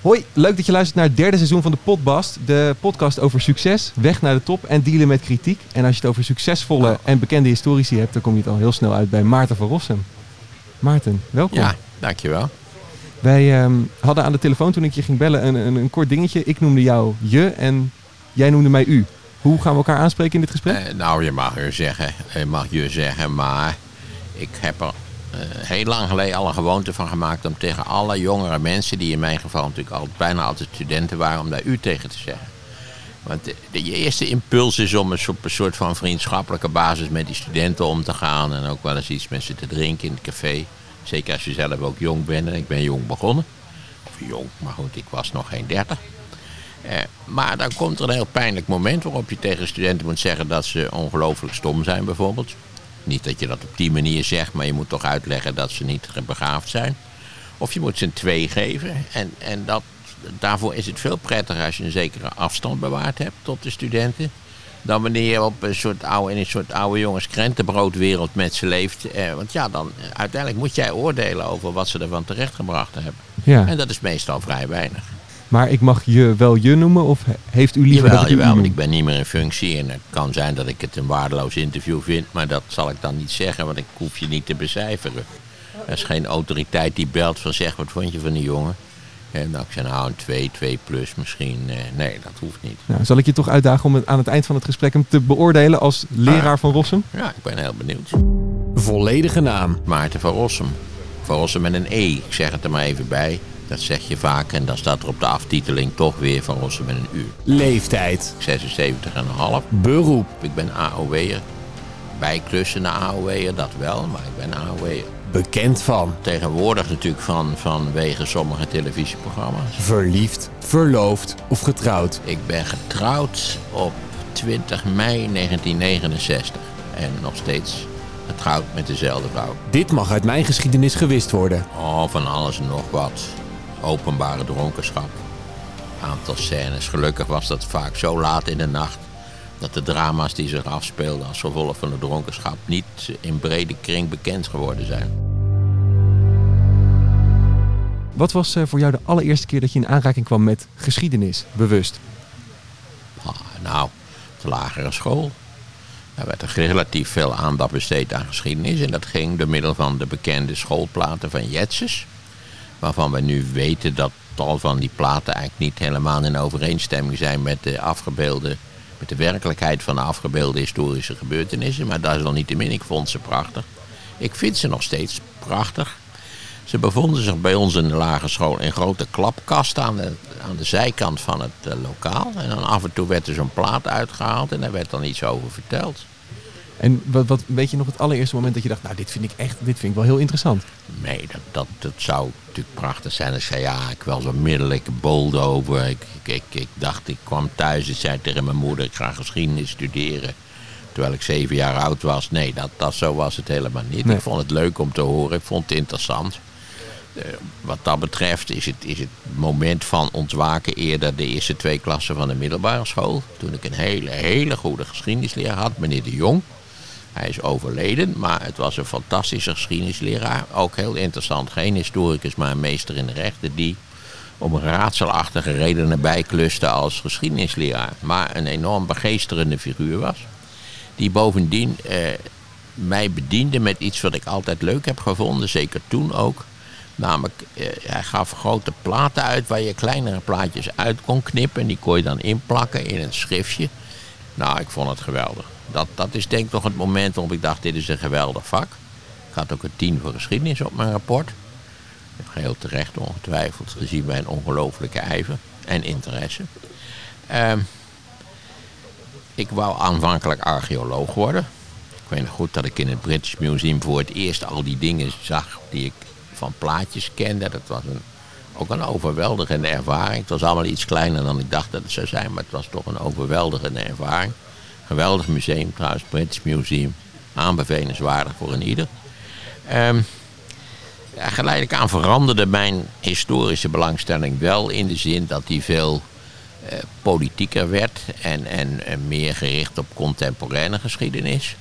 Hoi, leuk dat je luistert naar het derde seizoen van de Podbast. De podcast over succes, weg naar de top en dealen met kritiek. En als je het over succesvolle en bekende historici hebt, dan kom je het al heel snel uit bij Maarten van Rossem. Maarten, welkom. Ja, dankjewel. Wij hadden aan de telefoon toen ik je ging bellen een kort dingetje. Ik noemde jou je en jij noemde mij u. Hoe gaan we elkaar aanspreken in dit gesprek? Je mag je zeggen, maar ik heb er heel lang geleden al een gewoonte van gemaakt om tegen alle jongere mensen, die in mijn geval natuurlijk bijna altijd studenten waren, om daar u tegen te zeggen. Want de eerste impuls is om een soort van vriendschappelijke basis met die studenten om te gaan en ook wel eens iets met ze te drinken in het café. Zeker als je zelf ook jong bent en ik ben jong begonnen. Of jong, maar goed, ik was nog geen 30. Maar dan komt er een heel pijnlijk moment waarop je tegen studenten moet zeggen dat ze ongelooflijk stom zijn bijvoorbeeld. Niet dat je dat op die manier zegt, maar je moet toch uitleggen dat ze niet begaafd zijn. Of je moet ze een 2 geven. Daarvoor is het veel prettiger als je een zekere afstand bewaard hebt tot de studenten. Dan wanneer je op in een soort oude jongens krentenbroodwereld met ze leeft. Want ja, dan uiteindelijk moet jij oordelen over wat ze ervan terechtgebracht hebben. Ja. En dat is meestal vrij weinig. Maar ik mag je wel je noemen of heeft u liever dat ik u noem? Jawel, want ik ben niet meer in functie en het kan zijn dat ik het een waardeloos interview vind. Maar dat zal ik dan niet zeggen, want ik hoef je niet te becijferen. Er is geen autoriteit die belt van zeg, wat vond je van die jongen? En dan zeg ik, nou, een 2 plus misschien. Nee, dat hoeft niet. Nou, zal ik je toch uitdagen om aan het eind van het gesprek hem te beoordelen als leraar van Rossem? Ja, ik ben heel benieuwd. Volledige naam. Maarten van Rossem. Van Rossem met een E. Ik zeg het er maar even bij. Dat zeg je vaak en dan staat er op de aftiteling toch weer Van Rossem met een U. Leeftijd. 76,5. Beroep. Ik ben AOW'er. Bijklussende AOW'er, dat wel, maar ik ben AOW'er. Bekend van. Tegenwoordig natuurlijk vanwege sommige televisieprogramma's. Verliefd, verloofd of getrouwd? Ik ben getrouwd op 20 mei 1969 en nog steeds getrouwd met dezelfde vrouw. Dit mag uit mijn geschiedenis gewist worden. Oh, van alles en nog wat. Openbare dronkenschap. Aantal scènes. Gelukkig was dat vaak zo laat in de nacht dat de drama's die zich afspeelden als gevolg van de dronkenschap niet in brede kring bekend geworden zijn. Wat was voor jou de allereerste keer dat je in aanraking kwam met geschiedenis, bewust? Nou, de lagere school. Daar werd er relatief veel aandacht besteed aan geschiedenis. En dat ging door middel van de bekende schoolplaten van Jetsers. Waarvan we nu weten dat tal van die platen eigenlijk niet helemaal in overeenstemming zijn met de werkelijkheid van de afgebeelde historische gebeurtenissen. Maar dat is al niet te min. Ik vond ze prachtig. Ik vind ze nog steeds prachtig. Ze bevonden zich bij ons in de lagere school in grote klapkasten aan de zijkant van het lokaal. En dan af en toe werd er zo'n plaat uitgehaald en daar werd dan iets over verteld. En wat weet je nog het allereerste moment dat je dacht, nou dit vind ik wel heel interessant? Nee, dat zou natuurlijk prachtig zijn. Ik zei ja, ik was onmiddellijk bold over. Ik dacht, ik kwam thuis en zei tegen mijn moeder, ik ga geschiedenis studeren. Terwijl ik 7 jaar oud was. Nee, dat zo was het helemaal niet. Nee. Ik vond het leuk om te horen, ik vond het interessant. Wat dat betreft is het moment van ontwaken eerder de eerste 2 klassen van de middelbare school. Toen ik een hele goede geschiedenisleraar had, meneer De Jong. Hij is overleden, maar het was een fantastische geschiedenisleraar. Ook heel interessant, geen historicus, maar een meester in de rechten die om raadselachtige redenen bijkluste als geschiedenisleraar. Maar een enorm begeesterende figuur was. Die bovendien mij bediende met iets wat ik altijd leuk heb gevonden, zeker toen ook. Namelijk, hij gaf grote platen uit waar je kleinere plaatjes uit kon knippen. En die kon je dan inplakken in een schriftje. Nou, ik vond het geweldig. Dat is denk ik nog het moment waarop ik dacht, dit is een geweldig vak. Ik had ook een 10 voor geschiedenis op mijn rapport. Geheel terecht ongetwijfeld, gezien mijn ongelooflijke ijver en interesse. Ik wou aanvankelijk archeoloog worden. Ik weet nog goed dat ik in het British Museum voor het eerst al die dingen zag die ik van plaatjes kende. Dat was ook een overweldigende ervaring. Het was allemaal iets kleiner dan ik dacht dat het zou zijn, maar het was toch een overweldigende ervaring. Geweldig museum trouwens, British Museum. Aanbevelenswaardig voor een ieder. Geleidelijk aan veranderde mijn historische belangstelling wel in de zin dat die veel politieker werd en meer gericht op contemporaine geschiedenis.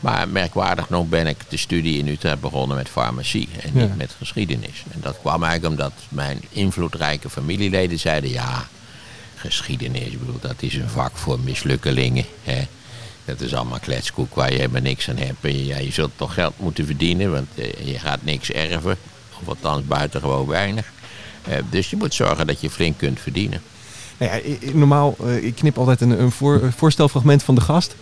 Maar merkwaardig nog ben ik de studie in Utrecht begonnen met farmacie en niet met geschiedenis. En dat kwam eigenlijk omdat mijn invloedrijke familieleden zeiden... ja, geschiedenis, ik bedoel, dat is een vak voor mislukkelingen. Hè? Dat is allemaal kletskoek waar je helemaal niks aan hebt. En ja, je zult toch geld moeten verdienen, want je gaat niks erven. Of althans buitengewoon weinig. Dus je moet zorgen dat je flink kunt verdienen. Nou ja, normaal, ik knip altijd een voorstelfragment van de gast.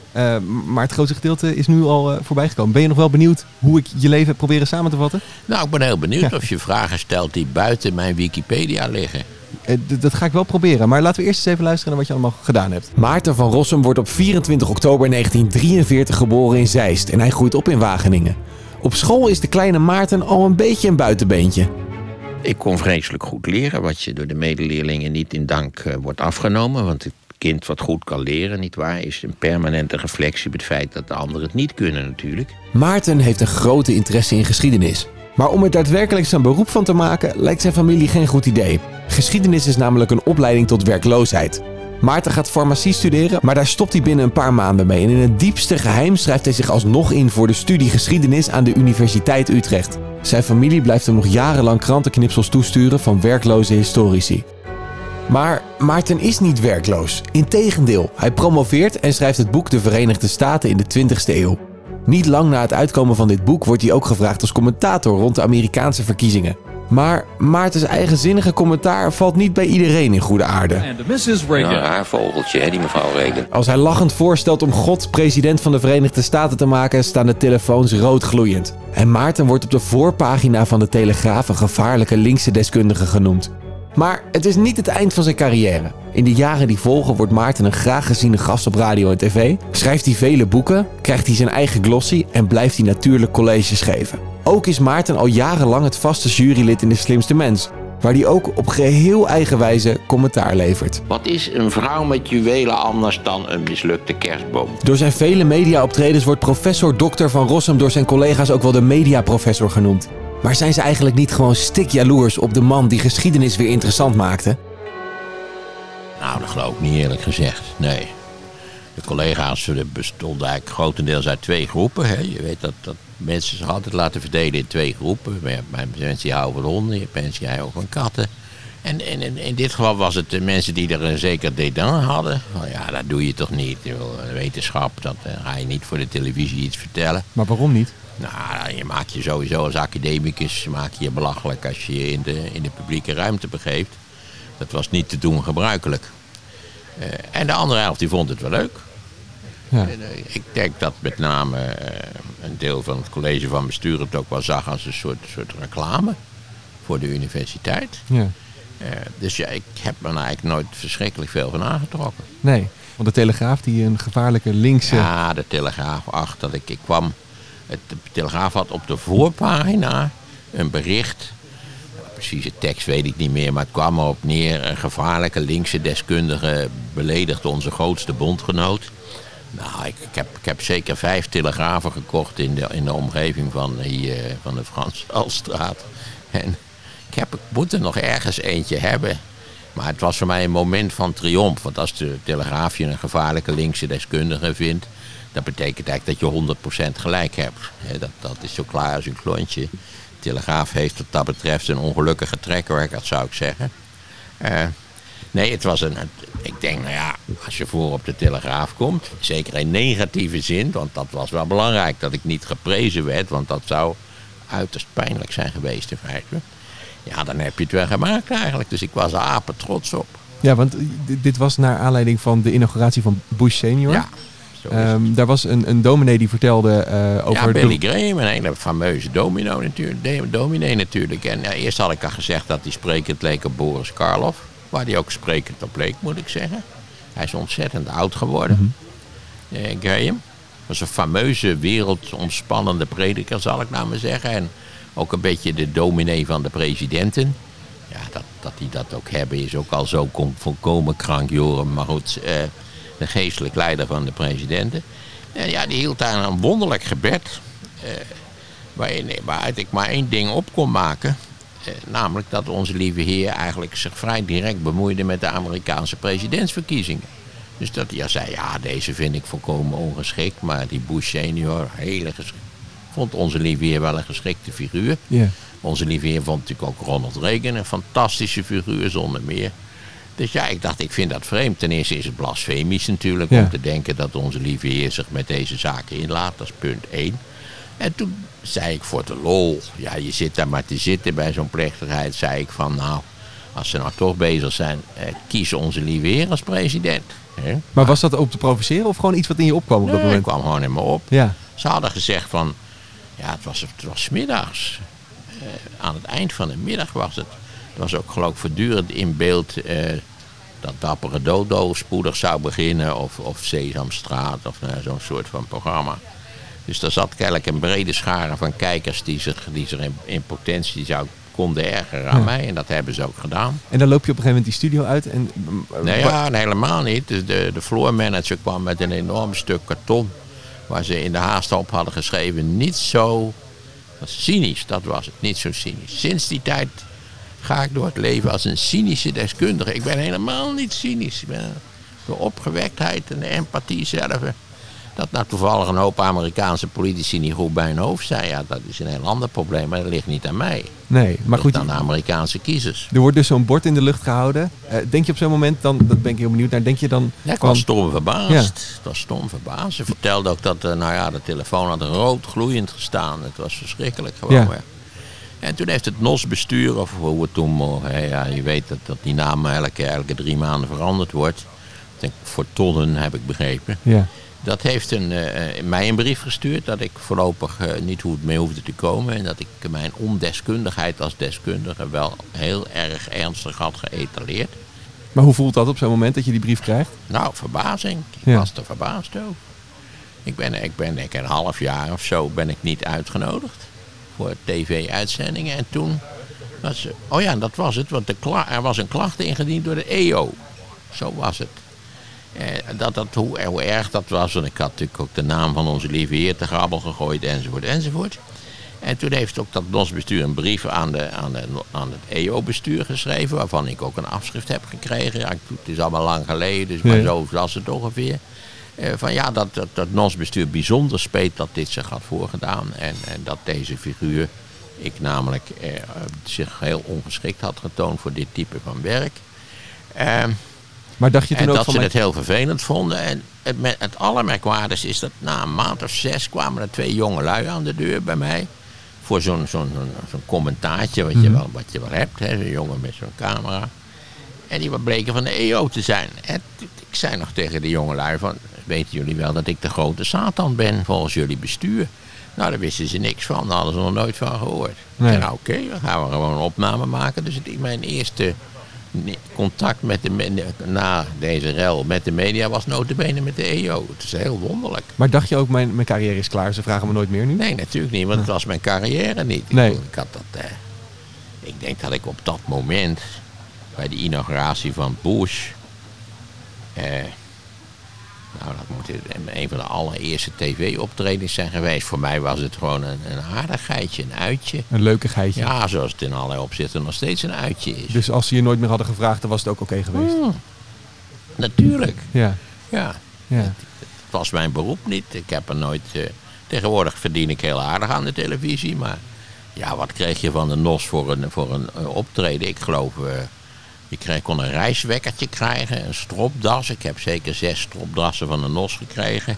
Maar het grootste gedeelte is nu al voorbij gekomen. Ben je nog wel benieuwd hoe ik je leven heb proberen samen te vatten? Nou, ik ben heel benieuwd of je vragen stelt die buiten mijn Wikipedia liggen. Dat ga ik wel proberen, maar laten we eerst eens even luisteren naar wat je allemaal gedaan hebt. Maarten van Rossem wordt op 24 oktober 1943 geboren in Zeist en hij groeit op in Wageningen. Op school is de kleine Maarten al een beetje een buitenbeentje. Ik kon vreselijk goed leren, wat je door de medeleerlingen niet in dank wordt afgenomen. Want het kind wat goed kan leren, nietwaar, is een permanente reflectie op het feit dat de anderen het niet kunnen natuurlijk. Maarten heeft een grote interesse in geschiedenis. Maar om er daadwerkelijk zijn beroep van te maken, lijkt zijn familie geen goed idee. Geschiedenis is namelijk een opleiding tot werkloosheid. Maarten gaat farmacie studeren, maar daar stopt hij binnen een paar maanden mee. En in het diepste geheim schrijft hij zich alsnog in voor de studie geschiedenis aan de Universiteit Utrecht. Zijn familie blijft hem nog jarenlang krantenknipsels toesturen van werkloze historici. Maar Maarten is niet werkloos. Integendeel, hij promoveert en schrijft het boek De Verenigde Staten in de 20ste eeuw. Niet lang na het uitkomen van dit boek wordt hij ook gevraagd als commentator rond de Amerikaanse verkiezingen. Maar Maartens eigenzinnige commentaar valt niet bij iedereen in goede aarde. Nou, haar vogeltje, hè, die mevrouw Reagan. Als hij lachend voorstelt om God president van de Verenigde Staten te maken, staan de telefoons roodgloeiend. En Maarten wordt op de voorpagina van de Telegraaf een gevaarlijke linkse deskundige genoemd. Maar het is niet het eind van zijn carrière. In de jaren die volgen wordt Maarten een graag geziene gast op radio en tv, schrijft hij vele boeken, krijgt hij zijn eigen glossy en blijft hij natuurlijk colleges geven. Ook is Maarten al jarenlang het vaste jurylid in De Slimste Mens, waar hij ook op geheel eigen wijze commentaar levert. Wat is een vrouw met juwelen anders dan een mislukte kerstboom? Door zijn vele mediaoptredens wordt professor Dr. Van Rossem door zijn collega's ook wel de mediaprofessor genoemd. Maar zijn ze eigenlijk niet gewoon stikjaloers op de man die geschiedenis weer interessant maakte? Nou, dat geloof ik niet, eerlijk gezegd. Nee. De collega's bestonden eigenlijk grotendeels uit twee groepen. Hè. Je weet dat mensen zich altijd laten verdelen in twee groepen. Je hebt mensen die houden van honden, je hebt mensen die houden van katten. En in dit geval was het de mensen die er een zeker dédain hadden. Nou ja, dat doe je toch niet. Wetenschap, dat ga je niet voor de televisie iets vertellen. Maar waarom niet? Nou, je maakt je sowieso als academicus maak je belachelijk als je je in de publieke ruimte begeeft. Dat was niet te doen gebruikelijk. En de andere helft die vond het wel leuk. Ja. Ik denk dat met name een deel van het college van bestuur het ook wel zag als een soort reclame voor de universiteit. Ja. Dus ja, ik heb me er eigenlijk nooit verschrikkelijk veel van aangetrokken. Nee, want de Telegraaf die een gevaarlijke linkse... Ja, de Telegraaf, ach, dat ik kwam... De Telegraaf had op de voorpagina een bericht. Precieze tekst weet ik niet meer, maar het kwam erop neer. Een gevaarlijke linkse deskundige beledigde onze grootste bondgenoot. Nou, ik heb zeker 5 telegrafen gekocht in de omgeving van de Frans-Alstraat. En ik moet er nog ergens eentje hebben. Maar het was voor mij een moment van triomf. Want als de Telegraaf je een gevaarlijke linkse deskundige vindt, dat betekent eigenlijk dat je 100% gelijk hebt. Dat is zo klaar als een klontje. De Telegraaf heeft wat dat betreft een ongelukkige track record, zou ik zeggen. Nee, het was een... Ik denk, nou ja, als je voor op de Telegraaf komt, zeker in negatieve zin, want dat was wel belangrijk dat ik niet geprezen werd, want dat zou uiterst pijnlijk zijn geweest in feite. Ja, dan heb je het wel gemaakt eigenlijk. Dus ik was er apen trots op. Ja, want dit was naar aanleiding van de inauguratie van Bush senior. Ja. Daar was een dominee die vertelde over... Ja, Billy Graham, een hele fameuze dominee natuurlijk. En eerst had ik al gezegd dat hij sprekend leek op Boris Karloff. Waar hij ook sprekend op leek, moet ik zeggen. Hij is ontzettend oud geworden. Mm-hmm. Graham was een fameuze wereldomspannende prediker, zal ik nou maar zeggen. En ook een beetje de dominee van de presidenten. Ja, dat die dat ook hebben is ook al zo volkomen krank, Joram. Maar goed... de geestelijk leider van de presidenten. En ja, die hield daar een wonderlijk gebed. Waaruit ik maar één ding op kon maken. Namelijk dat onze lieve heer eigenlijk zich vrij direct bemoeide met de Amerikaanse presidentsverkiezingen. Dus dat hij zei, ja, deze vind ik volkomen ongeschikt. Maar die Bush senior, vond onze lieve heer wel een geschikte figuur. Yeah. Onze lieve heer vond natuurlijk ook Ronald Reagan een fantastische figuur, zonder meer. Dus ja, ik dacht, ik vind dat vreemd. Ten eerste is het blasfemisch natuurlijk, om te denken dat onze lieve heer zich met deze zaken inlaat. Dat is punt 1. En toen zei ik voor de lol, ja, je zit daar maar te zitten bij zo'n plechtigheid, zei ik van, nou, als ze nou toch bezig zijn, kies onze lieve heer als president. He? Maar was dat om te provoceren of gewoon iets wat in je opkwam op dat moment? Het kwam gewoon in me op. Ja. Ze hadden gezegd van, ja, het was 's middags. Aan het eind van de middag was het. Er was ook geloof ik voortdurend in beeld dat Dappere Dodo spoedig zou beginnen. Of Sesamstraat of zo'n soort van programma. Dus daar zat kennelijk een brede schare van kijkers die zich in potentie zou konden ergeren aan mij. En dat hebben ze ook gedaan. En dan loop je op een gegeven moment die studio uit? En... Nee, ja, helemaal niet. De floor manager kwam met een enorm stuk karton. Waar ze in de haast op hadden geschreven. Niet zo cynisch, dat was het. Niet zo cynisch. Sinds die tijd ga ik door het leven als een cynische deskundige. Ik ben helemaal niet cynisch. Ik ben de opgewektheid en de empathie zelf. Dat nou toevallig een hoop Amerikaanse politici niet goed bij hun hoofd zijn. Ja, dat is een heel ander probleem, maar dat ligt niet aan mij. Nee, maar goed. Dat ligt aan de Amerikaanse kiezers. Er wordt dus zo'n bord in de lucht gehouden. Denk je op zo'n moment, dan, dat ben ik heel benieuwd naar, denk je dan... Ja, ik was stom verbaasd. Ja. Het was stom verbaasd. Ze vertelde ook dat de telefoon had rood gloeiend gestaan. Het was verschrikkelijk gewoon. Ja. En toen heeft het NOS-bestuur, of hoe het toen... Ja, je weet dat die naam elke 3 maanden veranderd wordt. Voor tonnen heb ik begrepen. Ja. Dat heeft mij een brief gestuurd dat ik voorlopig niet mee hoefde te komen. En dat ik mijn ondeskundigheid als deskundige wel heel erg ernstig had geëtaleerd. Maar hoe voelt dat op zo'n moment dat je die brief krijgt? Nou, verbazing. Ik was er verbaasd ook. Ik ben denk een half jaar of zo ben ik niet uitgenodigd voor tv-uitzendingen. En toen was... Oh ja, dat was het. Want er was een klacht ingediend door de EO. Zo was het. Hoe erg dat was. En ik had natuurlijk ook de naam van onze lieve heer te grabbel gegooid, enzovoort, enzovoort. En toen heeft ook dat NOS-bestuur een brief aan het EO-bestuur geschreven, waarvan ik ook een afschrift heb gekregen. Ja, het is allemaal lang geleden, dus maar zo was het ongeveer. Dat NOS-bestuur bijzonder speet dat dit zich had voorgedaan. En dat deze figuur, ik namelijk, zich heel ongeschikt had getoond voor dit type van werk. Maar dacht je toen en ook dat van ze het heel vervelend vonden. En het allermerkwaardigste is dat na een maand of 6 kwamen er 2 jongelui aan de deur bij mij. Voor zo'n commentaartje wat je wel hebt. Hè, zo'n jongen met zo'n camera. En die bleken van de EO te zijn. En ik zei nog tegen de jongelui van... Weten jullie wel dat ik de grote Satan ben volgens jullie bestuur? Nou, daar wisten ze niks van. Daar hadden ze nog nooit van gehoord. Nee. En nou, oké, dan gaan we gewoon een opname maken. Dus mijn eerste... contact met na deze rel met de media was notabene met de EO. Het is heel wonderlijk. Maar dacht je ook, mijn carrière is klaar, ze vragen me nooit meer nu? Nee, natuurlijk niet, want het was mijn carrière niet. Nee. Ik had dat... ik denk dat ik op dat moment, bij de inauguratie van Bush... dat moet een van de allereerste tv-optredens zijn geweest. Voor mij was het gewoon een aardigheidje, een uitje. Een leukigheidje. Ja, zoals het in allerlei opzichten nog steeds een uitje is. Dus als ze je nooit meer hadden gevraagd, dan was het ook oké geweest? Mm, natuurlijk. Ja. Het was mijn beroep niet. Ik heb er nooit... tegenwoordig verdien ik heel aardig aan de televisie. Maar ja, wat kreeg je van de NOS voor een optreden? Ik geloof... Ik kon een reiswekkertje krijgen, een stropdas. Ik heb zeker 6 stropdassen van de NOS gekregen.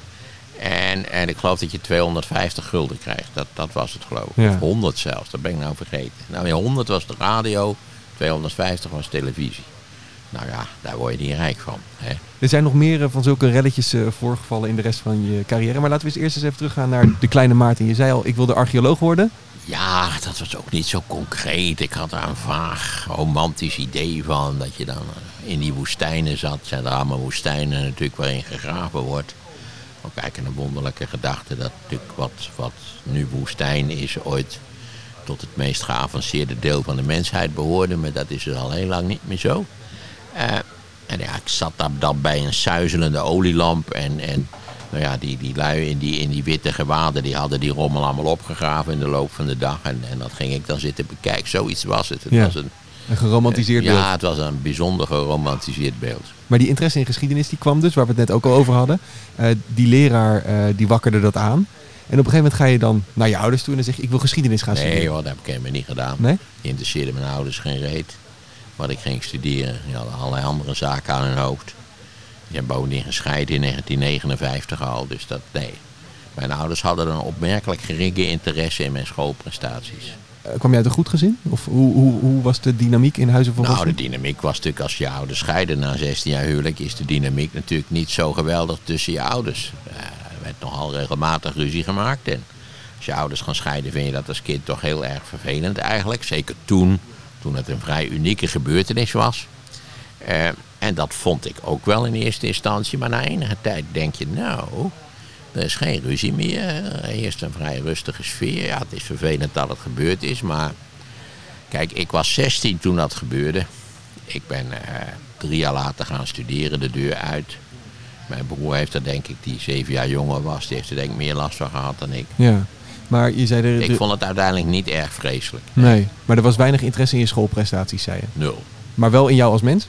En ik geloof dat je 250 gulden krijgt. Dat was het geloof. Ja. Of 100 zelfs, dat ben ik nou vergeten. Nou ja, 100 was de radio, 250 was televisie. Nou ja, daar word je niet rijk van. Hè? Er zijn nog meer van zulke relletjes voorgevallen in de rest van je carrière. Maar laten we eerst eens even teruggaan naar de kleine Maarten. Je zei al, ik wilde archeoloog worden. Ja, dat was ook niet zo concreet. Ik had daar een vaag romantisch idee van. Dat je dan in die woestijnen zat. Zijn er allemaal woestijnen natuurlijk waarin gegraven wordt. Ook eigenlijk een wonderlijke gedachte. Dat natuurlijk wat nu woestijn is ooit tot het meest geavanceerde deel van de mensheid behoorde. Maar dat is dus al heel lang niet meer zo. En ja, ik zat daar dan bij een suizelende olielamp en nou ja, die lui in die witte gewaden, die hadden die rommel allemaal opgegraven in de loop van de dag. En dat ging ik dan zitten bekijken. Zoiets was het. Het was een Een geromantiseerd beeld. Ja, het was een bijzonder geromantiseerd beeld. Maar die interesse in geschiedenis die kwam dus, waar we het net ook al over hadden. Die leraar die wakkerde dat aan. En op een gegeven moment ga je dan naar je ouders toe en dan zeg je, ik wil geschiedenis gaan studeren. Nee hoor, dat heb ik helemaal niet gedaan. Nee? Die interesseerde mijn ouders geen reet. Wat ik ging studeren, die hadden allerlei andere zaken aan hun hoofd. Die hebben bovendien gescheiden in 1959 al, dus dat, nee. Mijn ouders hadden een opmerkelijk geringe interesse in mijn schoolprestaties. Kwam je uit een goed gezin? Of hoe was de dynamiek in huizen van Rossem? Nou, de dynamiek was natuurlijk, als je ouders scheiden na 16 jaar huwelijk, is de dynamiek natuurlijk niet zo geweldig tussen je ouders. Er werd nogal regelmatig ruzie gemaakt. En als je ouders gaan scheiden, vind je dat als kind toch heel erg vervelend eigenlijk. Zeker toen het een vrij unieke gebeurtenis was. En dat vond ik ook wel in eerste instantie. Maar na enige tijd denk je, nou, er is geen ruzie meer. Er heerst een vrij rustige sfeer. Ja, het is vervelend dat het gebeurd is. Maar kijk, ik was 16 toen dat gebeurde. Ik ben 3 jaar later gaan studeren, de deur uit. Mijn broer heeft er denk ik, die 7 jaar jonger was, die heeft er denk ik meer last van gehad dan ik. Ja. Maar je zei er... Ik vond het uiteindelijk niet erg vreselijk. Nee, maar er was weinig interesse in je schoolprestaties, zei je? 0. Maar wel in jou als mens?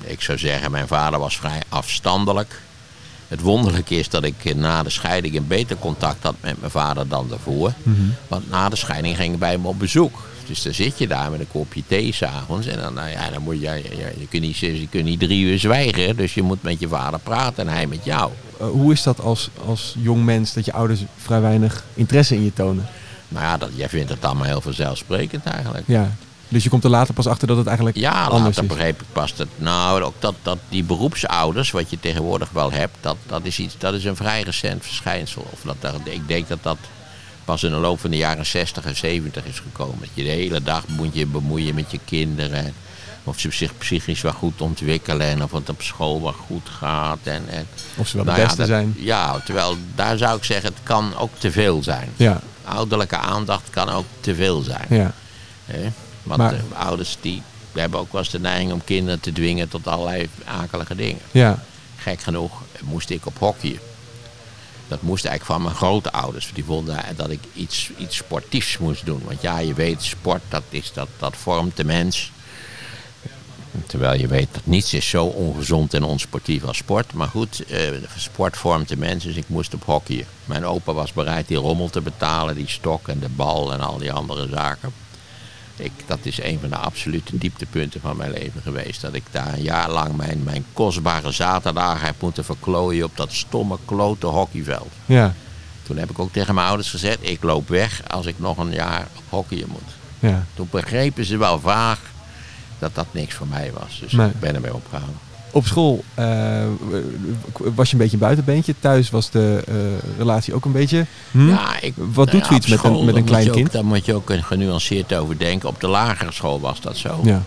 Ik zou zeggen, mijn vader was vrij afstandelijk. Het wonderlijke is dat ik na de scheiding een beter contact had met mijn vader dan daarvoor. Mm-hmm. Want na de scheiding ging ik bij hem op bezoek. Dus dan zit je daar met een kopje thee 's avonds. En dan, nou ja, dan moet je kunt niet 3 uur zwijgen. Dus je moet met je vader praten en hij met jou. Hoe is dat als jong mens dat je ouders vrij weinig interesse in je tonen? Nou ja, jij vindt het allemaal heel vanzelfsprekend eigenlijk. Ja. Dus je komt er later pas achter dat het eigenlijk anders is. Ja, later begreep ik pas dat. Nou, ook dat die beroepsouders, wat je tegenwoordig wel hebt, dat is een vrij recent verschijnsel. Of ik denk dat pas in de loop van de jaren 60 en 70 is gekomen. Dat je de hele dag moet je bemoeien met je kinderen. Of ze zich psychisch wel goed ontwikkelen. En of het op school wel goed gaat. En, of ze wel nou de beste zijn. Ja, terwijl daar zou ik zeggen, het kan ook te veel zijn. Ja. Ouderlijke aandacht kan ook te veel zijn. Ja. Want maar, ouders die hebben ook wel eens de neiging om kinderen te dwingen tot allerlei akelige dingen. Ja. Gek genoeg moest ik op hockeyen. Dat moest eigenlijk van mijn grootouders. Die vonden dat ik iets sportiefs moest doen. Want ja, je weet, sport dat vormt de mens. Terwijl je weet dat niets is zo ongezond en onsportief als sport. Maar goed, sport vormt de mens, dus ik moest op hockeyen. Mijn opa was bereid die rommel te betalen, die stok en de bal en al die andere zaken. Dat is een van de absolute dieptepunten van mijn leven geweest. Dat ik daar een jaar lang mijn kostbare zaterdagen heb moeten verklooien op dat stomme klote hockeyveld. Ja. Toen heb ik ook tegen mijn ouders gezegd, ik loop weg als ik nog een jaar op hockeyen moet. Ja. Toen begrepen ze wel vaag dat niks voor mij was. Dus nee. Ik ben ermee opgehouden. Op school was je een beetje een buitenbeentje. Thuis was de relatie ook een beetje... Ja, wat doet zoiets met een klein kind? Daar moet je ook genuanceerd over denken. Op de lagere school was dat zo. Ja.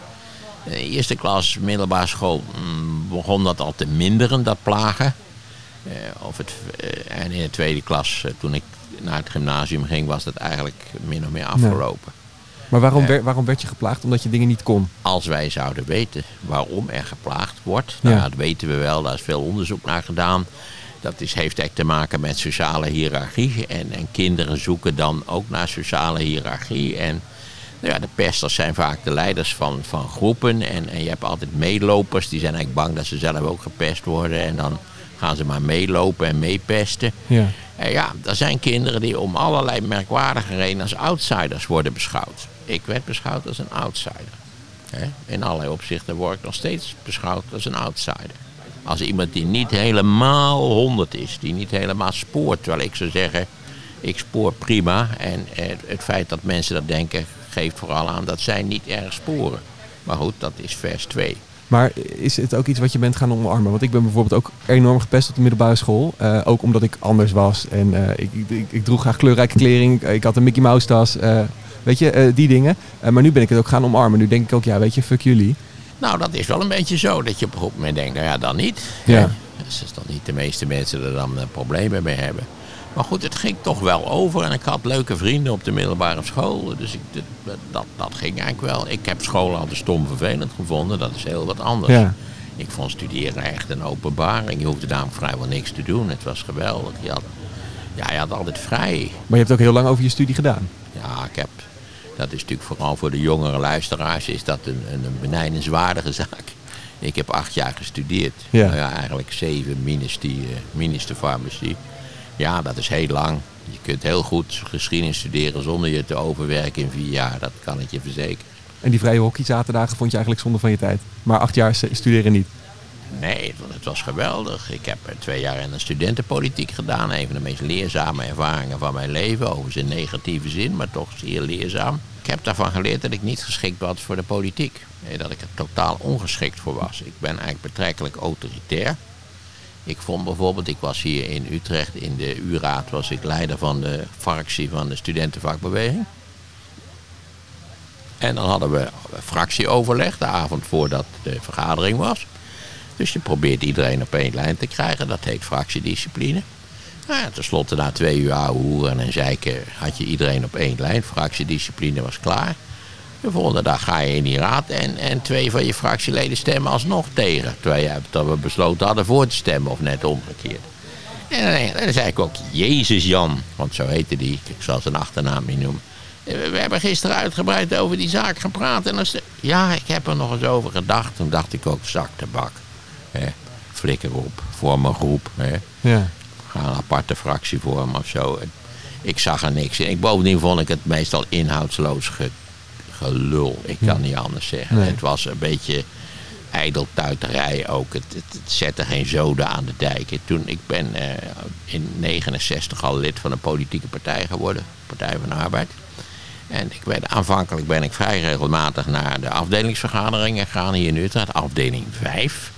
Eerste klas, middelbare school... begon dat al te minderen, dat plagen. En in de tweede klas, toen ik naar het gymnasium ging... was dat eigenlijk min of meer afgelopen. Ja. Maar waarom werd je geplaagd? Omdat je dingen niet kon? Als wij zouden weten waarom er geplaagd wordt. Nou, dat weten we wel. Daar is veel onderzoek naar gedaan. Dat heeft echt te maken met sociale hiërarchie. En kinderen zoeken dan ook naar sociale hiërarchie. En nou ja, de pesters zijn vaak de leiders van groepen. En je hebt altijd meelopers. Die zijn eigenlijk bang dat ze zelf ook gepest worden. En dan gaan ze maar meelopen en meepesten. Ja. En ja, er zijn kinderen die om allerlei merkwaardige redenen als outsiders worden beschouwd. Ik werd beschouwd als een outsider. In allerlei opzichten word ik nog steeds beschouwd als een outsider. Als iemand die niet helemaal 100 is, die niet helemaal spoort. Terwijl ik zou zeggen, ik spoor prima. En het feit dat mensen dat denken, geeft vooral aan dat zij niet erg sporen. Maar goed, dat is vers 2. Maar is het ook iets wat je bent gaan omarmen? Want ik ben bijvoorbeeld ook enorm gepest op de middelbare school. Ook omdat ik anders was. En ik droeg graag kleurrijke kleding. Ik had een Mickey Mouse tas. Weet je, die dingen. Maar nu ben ik het ook gaan omarmen. Nu denk ik ook, ja, weet je, fuck jullie. Nou, dat is wel een beetje zo. Dat je op een goed moment denkt, nou ja, dan niet. Ja. Dus dat is dan niet de meeste mensen er dan problemen mee hebben. Maar goed, het ging toch wel over. En ik had leuke vrienden op de middelbare school. Dus dat ging eigenlijk wel. Ik heb school altijd stom vervelend gevonden. Dat is heel wat anders. Ja. Ik vond studeren echt een openbaring. Je hoefde daarom vrijwel niks te doen. Het was geweldig. Je had altijd vrij. Maar je hebt ook heel lang over je studie gedaan. Ja, ik heb Dat is natuurlijk vooral voor de jongere luisteraars is dat een benijdenswaardige zaak. Ik heb 8 jaar gestudeerd. Ja. Nou ja, eigenlijk 7 minus de farmacie. Ja, dat is heel lang. Je kunt heel goed geschiedenis studeren zonder je te overwerken in 4 jaar. Dat kan ik je verzekeren. En die vrije hockeyzaterdagen vond je eigenlijk zonde van je tijd. Maar 8 jaar studeren niet. Nee, het was geweldig. Ik heb 2 jaar in de studentenpolitiek gedaan. Een van de meest leerzame ervaringen van mijn leven. Overigens in negatieve zin, maar toch zeer leerzaam. Ik heb daarvan geleerd dat ik niet geschikt was voor de politiek. Dat ik er totaal ongeschikt voor was. Ik ben eigenlijk betrekkelijk autoritair. Ik vond bijvoorbeeld, ik was hier in Utrecht in de U-raad, was ik leider van de fractie van de studentenvakbeweging. En dan hadden we fractieoverleg de avond voordat de vergadering was. Dus je probeert iedereen op één lijn te krijgen. Dat heet fractiediscipline. Nou, ten slotte na 2 uur ouwe hoeren en zeiken had je iedereen op één lijn. Fractiediscipline was klaar. De volgende dag ga je in die raad en 2 van je fractieleden stemmen alsnog tegen. Terwijl we besloten hadden voor te stemmen of net omgekeerd. En dan zei ik ook, Jezus Jan, want zo heette die, ik zal zijn achternaam niet noemen. We hebben gisteren uitgebreid over die zaak gepraat. En ja, ik heb er nog eens over gedacht. Toen dacht ik ook, zak de bak. Flikker op, vorm een groep. Ja. Ga een aparte fractie vormen of zo. Ik zag er niks in. Bovendien vond ik het meestal inhoudsloos gelul. Ik kan niet anders zeggen. Nee. Het was een beetje ijdeltuiterij ook. Het zette geen zoden aan de dijk. Ik ben in 1969 al lid van een politieke partij geworden. Partij van de Arbeid. En aanvankelijk ben ik vrij regelmatig naar de afdelingsvergaderingen gegaan hier in Utrecht. Afdeling 5.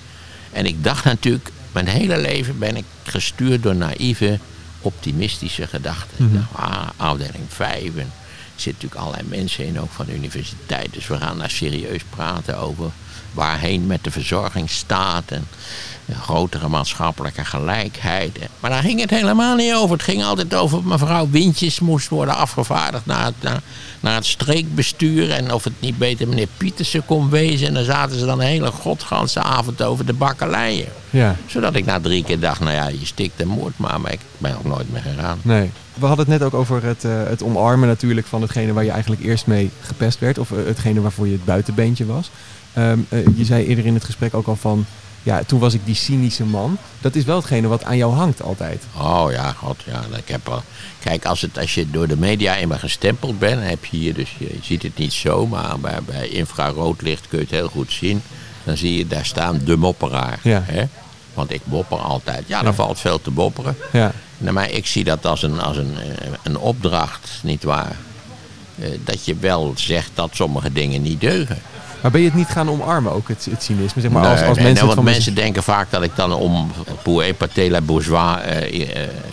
En ik dacht natuurlijk, mijn hele leven ben ik gestuurd door naïeve, optimistische gedachten. Mm-hmm. Nou, afdeling 5. En er zitten natuurlijk allerlei mensen in, ook van de universiteit. Dus we gaan daar serieus praten over waarheen met de verzorgingsstaat en de grotere maatschappelijke gelijkheid. Maar daar ging het helemaal niet over. Het ging altijd over mevrouw Wintjes moest worden afgevaardigd naar het streekbestuur en of het niet beter meneer Pietersen kon wezen. En daar zaten ze dan de hele godganse avond over de bakkeleien. Ja. Zodat ik na 3 keer dacht, nou ja, je stikt en moord maar ik ben ook nooit meer gegaan. Nee. We hadden het net ook over het omarmen natuurlijk van hetgene waar je eigenlijk eerst mee gepest werd of hetgene waarvoor je het buitenbeentje was. Je zei eerder in het gesprek ook al van, ja, toen was ik die cynische man. Dat is wel hetgene wat aan jou hangt altijd. Oh ja, god, ja. Kijk, als je door de media eenmaal gestempeld bent, heb je hier, dus je ziet het niet zo, maar bij infraroodlicht kun je het heel goed zien. Dan zie je daar staan de mopperaar. Ja. Hè? Want ik mopper altijd. Ja, dan valt veel te mopperen. Ja. Nou, maar ik zie dat als een opdracht, nietwaar? Dat je wel zegt dat sommige dingen niet deugen. Maar ben je het niet gaan omarmen ook, het cynisme? Zeg maar, nee, als mensen want mensen denken vaak dat ik dan pour épater la bourgeois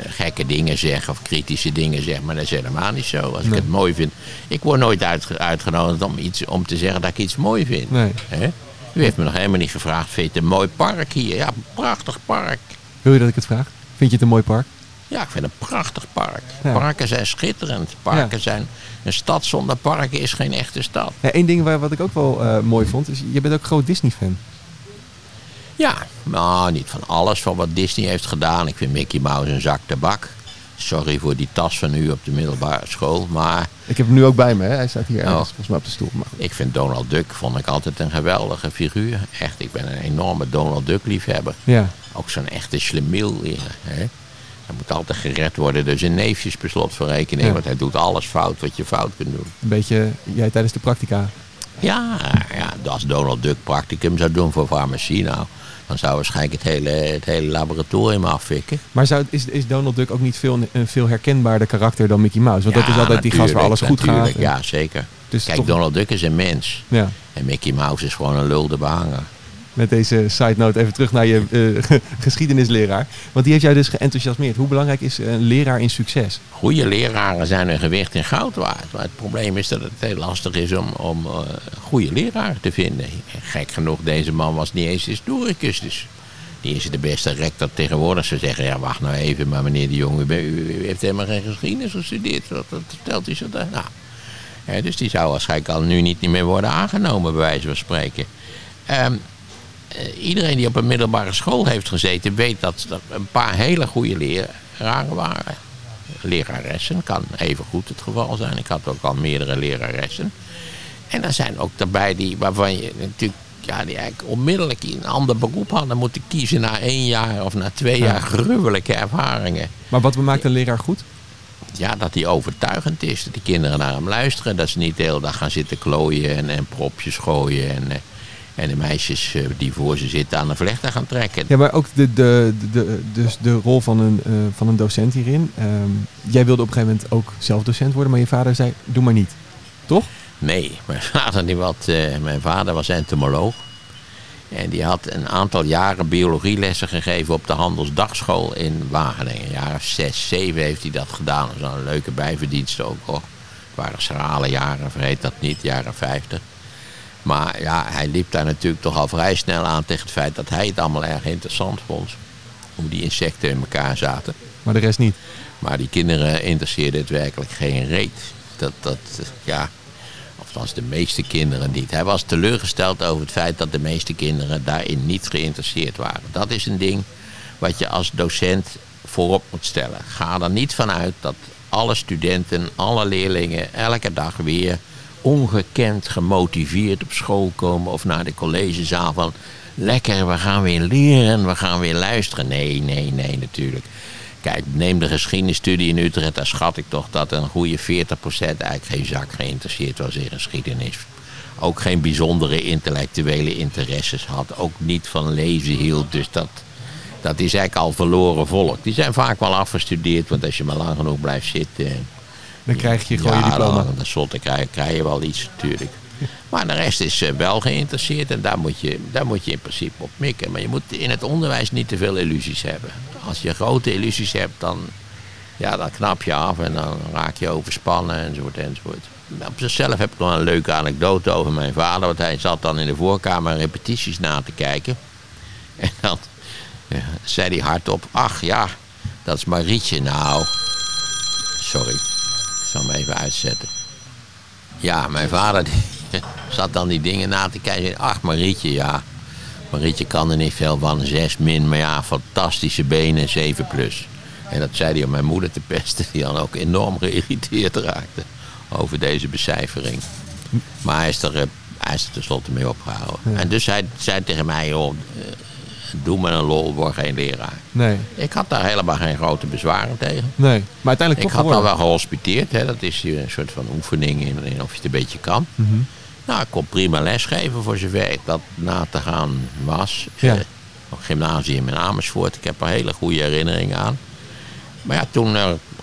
gekke dingen zeg of kritische dingen zeg. Maar dat is helemaal niet zo. Als ik het mooi vind. Ik word nooit uitgenodigd om te zeggen dat ik iets mooi vind. Nee. Hè? U heeft me nog helemaal niet gevraagd, vind je het een mooi park hier? Ja, een prachtig park. Wil je dat ik het vraag? Vind je het een mooi park? Ja, ik vind het een prachtig park. Ja. Parken zijn schitterend. Parken zijn... Een stad zonder parken is geen echte stad. Ja, één ding wat ik ook wel mooi vond, is je bent ook groot Disney-fan. Ja, nou niet van alles van wat Disney heeft gedaan. Ik vind Mickey Mouse een zak tabak. Sorry voor die tas van u op de middelbare school, maar... Ik heb hem nu ook bij me, hè? Hij staat hier volgens mij op de stoel. Maar... Ik vind Donald Duck, vond ik altijd een geweldige figuur. Echt, ik ben een enorme Donald Duck-liefhebber. Ja. Ook zo'n echte schlemiel, hè? Hij moet altijd gered worden, dus een neefjes per slotverrekening. Ja. Want hij doet alles fout wat je fout kunt doen. Een beetje jij tijdens de practica. Ja, als Donald Duck practicum zou doen voor farmacie, nou, dan zou waarschijnlijk het hele laboratorium afvikken. Maar is Donald Duck ook niet een veel herkenbaarder karakter dan Mickey Mouse? Want dat is altijd die gast waar alles goed gaat. En... Ja, zeker. Dus kijk, toch... Donald Duck is een mens. Ja. En Mickey Mouse is gewoon een lulde behanger. Met deze side note even terug naar je geschiedenisleraar. Want die heeft jou dus geenthousiasmeerd. Hoe belangrijk is een leraar in succes? Goede leraren zijn hun gewicht in goud waard. Maar het probleem is dat het heel lastig is om goede leraren te vinden. Gek genoeg, deze man was niet eens historicus. Dus die is de beste rector tegenwoordig. Ze zeggen, ja wacht nou even, maar meneer de Jong, u heeft helemaal geen geschiedenis gestudeerd. Wat vertelt u zo daar? Nou, hè, dus die zou waarschijnlijk al nu niet meer worden aangenomen, bij wijze van spreken. Iedereen die op een middelbare school heeft gezeten weet dat er een paar hele goede leraren waren. leraressen. Kan evengoed het geval zijn. Ik had ook al meerdere leraressen. En er zijn ook daarbij die waarvan je natuurlijk, ja, die eigenlijk onmiddellijk een ander beroep hadden moeten kiezen na 1 jaar of na 2 jaar gruwelijke ervaringen. Maar wat maakt een leraar goed? Ja, dat hij overtuigend is. Dat die kinderen naar hem luisteren. Dat ze niet de hele dag gaan zitten klooien en propjes gooien. En de meisjes die voor ze zitten aan de vlechter gaan trekken. Ja, maar ook de rol van een docent hierin. Jij wilde op een gegeven moment ook zelf docent worden. Maar je vader zei, doe maar niet. Toch? Nee, mijn vader was entomoloog. En die had een aantal jaren biologielessen gegeven op de handelsdagschool in Wageningen. Jaren 6, 7 heeft hij dat gedaan. Dat was een leuke bijverdienste ook hoor. Het waren schrale jaren, vergeet dat niet, jaren 50. Maar ja, hij liep daar natuurlijk toch al vrij snel aan tegen het feit dat hij het allemaal erg interessant vond. Hoe die insecten in elkaar zaten. Maar de rest niet. Maar die kinderen interesseerden het werkelijk geen reet. Althans de meeste kinderen niet. Hij was teleurgesteld over het feit dat de meeste kinderen daarin niet geïnteresseerd waren. Dat is een ding wat je als docent voorop moet stellen. Ga er niet vanuit dat alle studenten, alle leerlingen elke dag weer ongekend gemotiveerd op school komen of naar de collegezaal van lekker, we gaan weer leren, we gaan weer luisteren. Nee, natuurlijk. Kijk, neem de geschiedenisstudie in Utrecht. Daar schat ik toch dat een goede 40% eigenlijk geen zak geïnteresseerd was in geschiedenis. Ook geen bijzondere intellectuele interesses had. Ook niet van lezen hield. Dus dat is eigenlijk al verloren volk. Die zijn vaak wel afgestudeerd. Want als je maar lang genoeg blijft zitten, dan krijg je gewoon je diploma. Dan krijg je wel iets natuurlijk. Maar de rest is wel geïnteresseerd. En daar moet je in principe op mikken. Maar je moet in het onderwijs niet te veel illusies hebben. Als je grote illusies hebt, dan knap je af en dan raak je overspannen enzovoort. Op zichzelf heb ik nog een leuke anekdote over mijn vader. Want hij zat dan in de voorkamer repetities na te kijken. En dan zei hij hardop, ach ja, dat is Marietje nou. Sorry, ik zal hem even uitzetten. Ja, mijn vader die zat dan die dingen na te kijken. Ach, Marietje, ja. Marietje kan er niet veel van, 6-, maar ja, fantastische benen, 7+. En dat zei hij om mijn moeder te pesten, die dan ook enorm geïrriteerd raakte over deze becijfering. Maar hij is er tenslotte mee opgehouden. Ja. En dus hij zei tegen mij, joh, doe maar een lol, word geen leraar. Nee. Ik had daar helemaal geen grote bezwaren tegen. Nee, maar uiteindelijk toch geworden. Ik had dan wel gehospiteerd, hè. Dat is een soort van oefening in of je het een beetje kan. Mm-hmm. Nou, ik kon prima lesgeven voor zover ik dat na te gaan was. Ja. Op gymnasium in Amersfoort. Ik heb er hele goede herinneringen aan. Maar ja, toen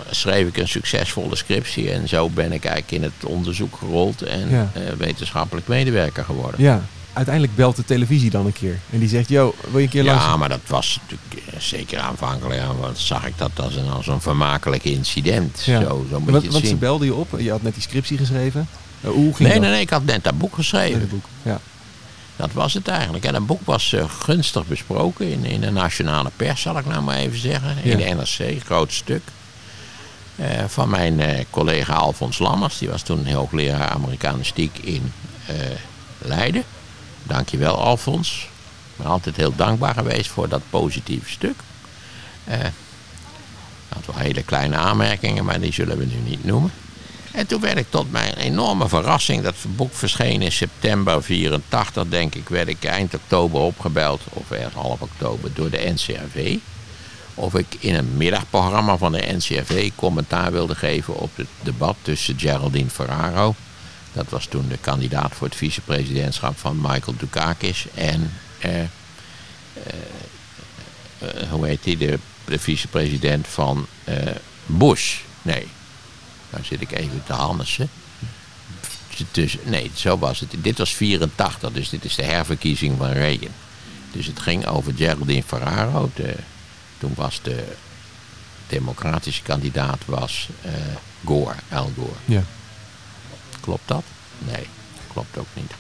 schreef ik een succesvolle scriptie. En zo ben ik eigenlijk in het onderzoek gerold. En wetenschappelijk medewerker geworden. Ja, uiteindelijk belt de televisie dan een keer. En die zegt, yo, wil je een keer langs? Ja, maar dat was natuurlijk zeker aanvankelijk. Ja, want zag ik dat als een vermakelijk incident. Ja. Zo moet je het zien. Want ze belden je op. Je had net die scriptie geschreven. Nee, ik had net dat boek geschreven. Nee, boek. Ja. Dat was het eigenlijk. En dat boek was gunstig besproken in de nationale pers, zal ik nou maar even zeggen. Ja. In de NRC, groot stuk. Van mijn collega Alfons Lammers. Die was toen hoogleraar Amerikanistiek in Leiden. Dankjewel, Alfons. Ik ben altijd heel dankbaar geweest voor dat positieve stuk. Ik had wel hele kleine aanmerkingen, maar die zullen we nu niet noemen. En toen werd ik tot mijn enorme verrassing, dat boek verscheen in september 1984, denk ik, werd ik eind oktober opgebeld, of ergens half oktober, door de NCRV. Of ik in een middagprogramma van de NCRV commentaar wilde geven op het debat tussen Geraldine Ferraro, dat was toen de kandidaat voor het vicepresidentschap van Michael Dukakis, en de vicepresident van Bush. Nee. Nou zit ik even te hannissen. Nee, zo was het. Dit was 1984, dus dit is de herverkiezing van Reagan. Dus het ging over Geraldine Ferraro. Toen was de democratische kandidaat Gore, Al Gore. Ja. Klopt dat? Nee, klopt ook niet.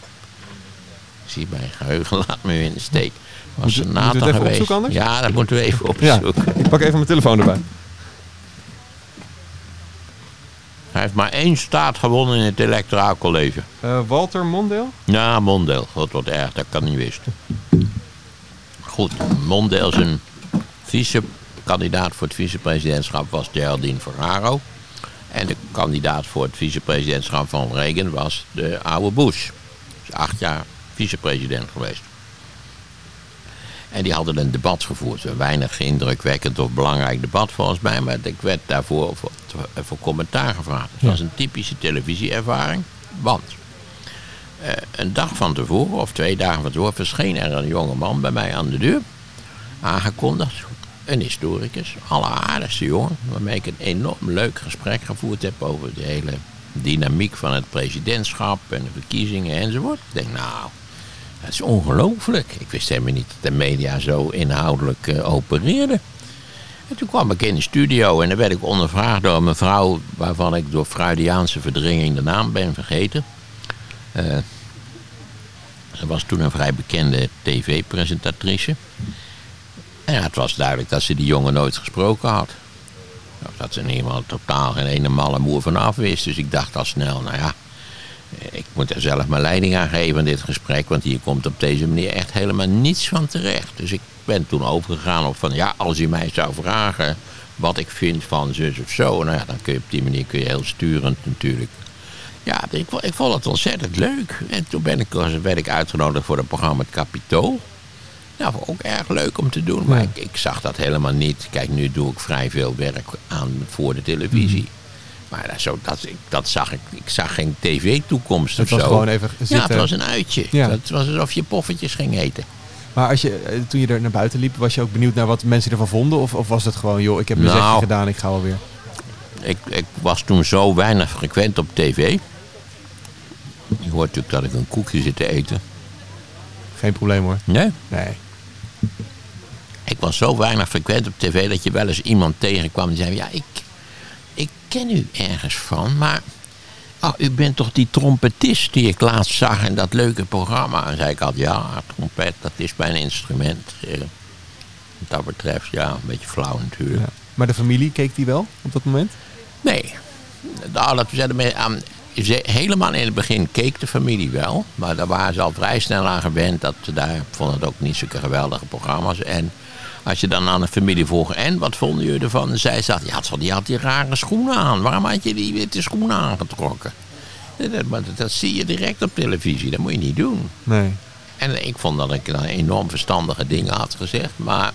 Ik zie mijn geheugen, laat me in de steek. Was senator geweest. Even opzoeken anders? Ja, dat moeten we even opzoeken. Ja. Ik pak even mijn telefoon erbij. Hij heeft maar 1 staat gewonnen in het electoraal college. Walter Mondale? Ja, Mondale. God, wat erg. Dat kan niet wisten. Goed, Mondale is een kandidaat voor het vicepresidentschap was Geraldine Ferraro. En de kandidaat voor het vicepresidentschap van Reagan was de oude Bush. Dus 8 jaar vicepresident geweest. En die hadden een debat gevoerd. Een weinig indrukwekkend of belangrijk debat volgens mij. Maar ik werd daarvoor voor commentaar gevraagd. Het was een typische televisieervaring. Want een dag van tevoren of 2 dagen van tevoren verscheen er een jonge man bij mij aan de deur. Aangekondigd. Een historicus. Alleraardigste jongen. Waarmee ik een enorm leuk gesprek gevoerd heb over de hele dynamiek van het presidentschap en de verkiezingen enzovoort. Ik denk nou... Dat is ongelooflijk. Ik wist helemaal niet dat de media zo inhoudelijk opereerden. En toen kwam ik in de studio en dan werd ik ondervraagd door een mevrouw... waarvan ik door Freudiaanse verdringing de naam ben vergeten. Ze was toen een vrij bekende tv-presentatrice. En het was duidelijk dat ze die jongen nooit gesproken had. Dat ze in ieder geval totaal geen ene malle moer van af wist. Dus ik dacht al snel, nou ja... Ik moet er zelf mijn leiding aan geven aan dit gesprek... want hier komt op deze manier echt helemaal niets van terecht. Dus ik ben toen overgegaan op van... ja, als u mij zou vragen wat ik vind van zus of zo... nou ja, dan kun je op die manier kun je heel sturend natuurlijk. Ja, ik vond het ontzettend leuk. En toen werd ik uitgenodigd voor het programma Kapitool. Nou, ook erg leuk om te doen, maar ik zag dat helemaal niet. Kijk, nu doe ik vrij veel werk aan voor de televisie. Maar dat zag ik. Ik zag geen tv-toekomst of zo. Het was gewoon even zitten. Ja, het was een uitje. Ja. Het was alsof je poffertjes ging eten. Maar toen je er naar buiten liep, was je ook benieuwd naar wat mensen ervan vonden? Of was het gewoon, joh, ik heb mijn zegje gedaan, ik ga alweer? Ik was toen zo weinig frequent op tv. Je hoort natuurlijk dat ik een koekje zit te eten. Geen probleem hoor. Nee. Ik was zo weinig frequent op tv dat je wel eens iemand tegenkwam die zei, ja, ik ken u ergens van, maar... u bent toch die trompetist die ik laatst zag in dat leuke programma? En zei ik altijd, ja, trompet, dat is mijn instrument. Wat dat betreft, ja, een beetje flauw natuurlijk. Ja. Maar de familie, keek die wel op dat moment? Nee. Nou, dat we zeiden, helemaal in het begin keek de familie wel. Maar daar waren ze al vrij snel aan gewend. Daar vonden het ook niet zulke geweldige programma's. En... als je dan aan de familie vroeg, en wat vonden jullie ervan? En zij dacht, ja, die had die rare schoenen aan. Waarom had je die witte schoenen aangetrokken? Dat zie je direct op televisie, dat moet je niet doen. Nee. En ik vond dat ik dan enorm verstandige dingen had gezegd, maar...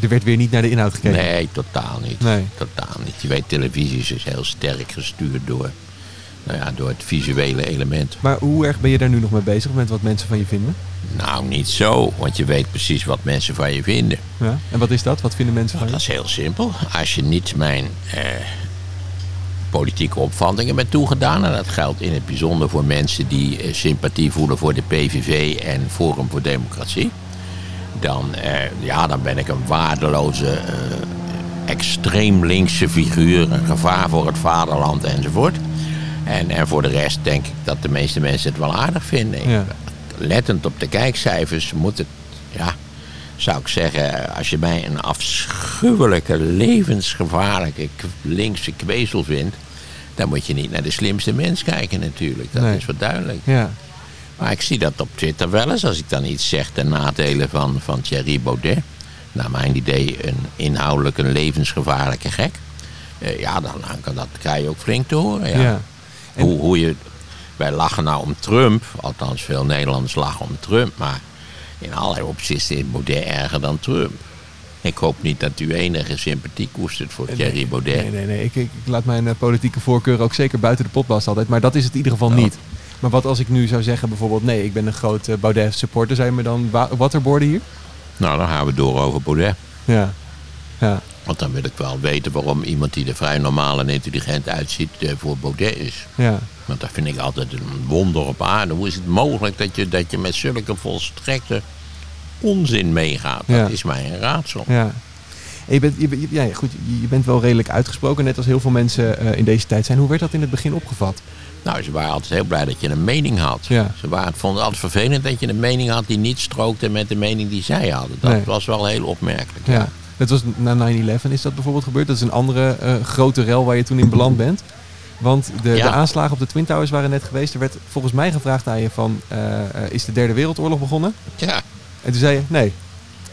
Er werd weer niet naar de inhoud gekeken? Nee, totaal niet. Je weet, televisie is heel sterk gestuurd door het visuele element. Maar hoe erg ben je daar nu nog mee bezig met wat mensen van je vinden? Nou, niet zo, want je weet precies wat mensen van je vinden. Ja, en wat is dat? Wat vinden mensen van je? Dat is heel simpel. Als je niet mijn politieke opvattingen bent toegedaan... en dat geldt in het bijzonder voor mensen die sympathie voelen voor de PVV en Forum voor Democratie... dan ben ik een waardeloze, extreem linkse figuur... een gevaar voor het vaderland enzovoort... En voor de rest denk ik dat de meeste mensen het wel aardig vinden. Ja. Lettend op de kijkcijfers moet het... Ja, zou ik zeggen... Als je mij een afschuwelijke, levensgevaarlijke linkse kwezel vindt... dan moet je niet naar De Slimste Mens kijken natuurlijk. Dat is wel duidelijk. Ja. Maar ik zie dat op Twitter wel eens. Als ik dan iets zeg ten nadele van Thierry Baudet... naar mijn idee een inhoudelijk een levensgevaarlijke gek... dan krijg je ook flink te horen, ja. En... Wij lachen nou om Trump. Althans, veel Nederlanders lachen om Trump. Maar in allerlei opzichten is Baudet erger dan Trump. Ik hoop niet dat u enige sympathie koestert voor Thierry Baudet. Nee. Ik laat mijn politieke voorkeur ook zeker buiten de potbast altijd. Maar dat is het in ieder geval niet. Maar wat als ik nu zou zeggen bijvoorbeeld... nee, ik ben een groot Baudet-supporter. Zou je me dan waterboarden hier? Nou, dan gaan we door over Baudet. Ja. Want dan wil ik wel weten waarom iemand die er vrij normaal en intelligent uitziet voor Baudet is. Ja. Want dat vind ik altijd een wonder op aarde. Hoe is het mogelijk dat je met zulke volstrekte onzin meegaat? Dat is mij een raadsel. Ja. En je bent wel redelijk uitgesproken, net als heel veel mensen in deze tijd zijn. Hoe werd dat in het begin opgevat? Nou, ze waren altijd heel blij dat je een mening had. Ja. Ze vonden het altijd vervelend dat je een mening had die niet strookte met de mening die zij hadden. Dat was wel heel opmerkelijk. Ja. Dat was na 9/11 is dat bijvoorbeeld gebeurd. Dat is een andere grote rel waar je toen in beland bent. Want de aanslagen op de Twin Towers waren net geweest. Er werd volgens mij gevraagd aan je van... is de Derde Wereldoorlog begonnen? Ja. En toen zei je, nee,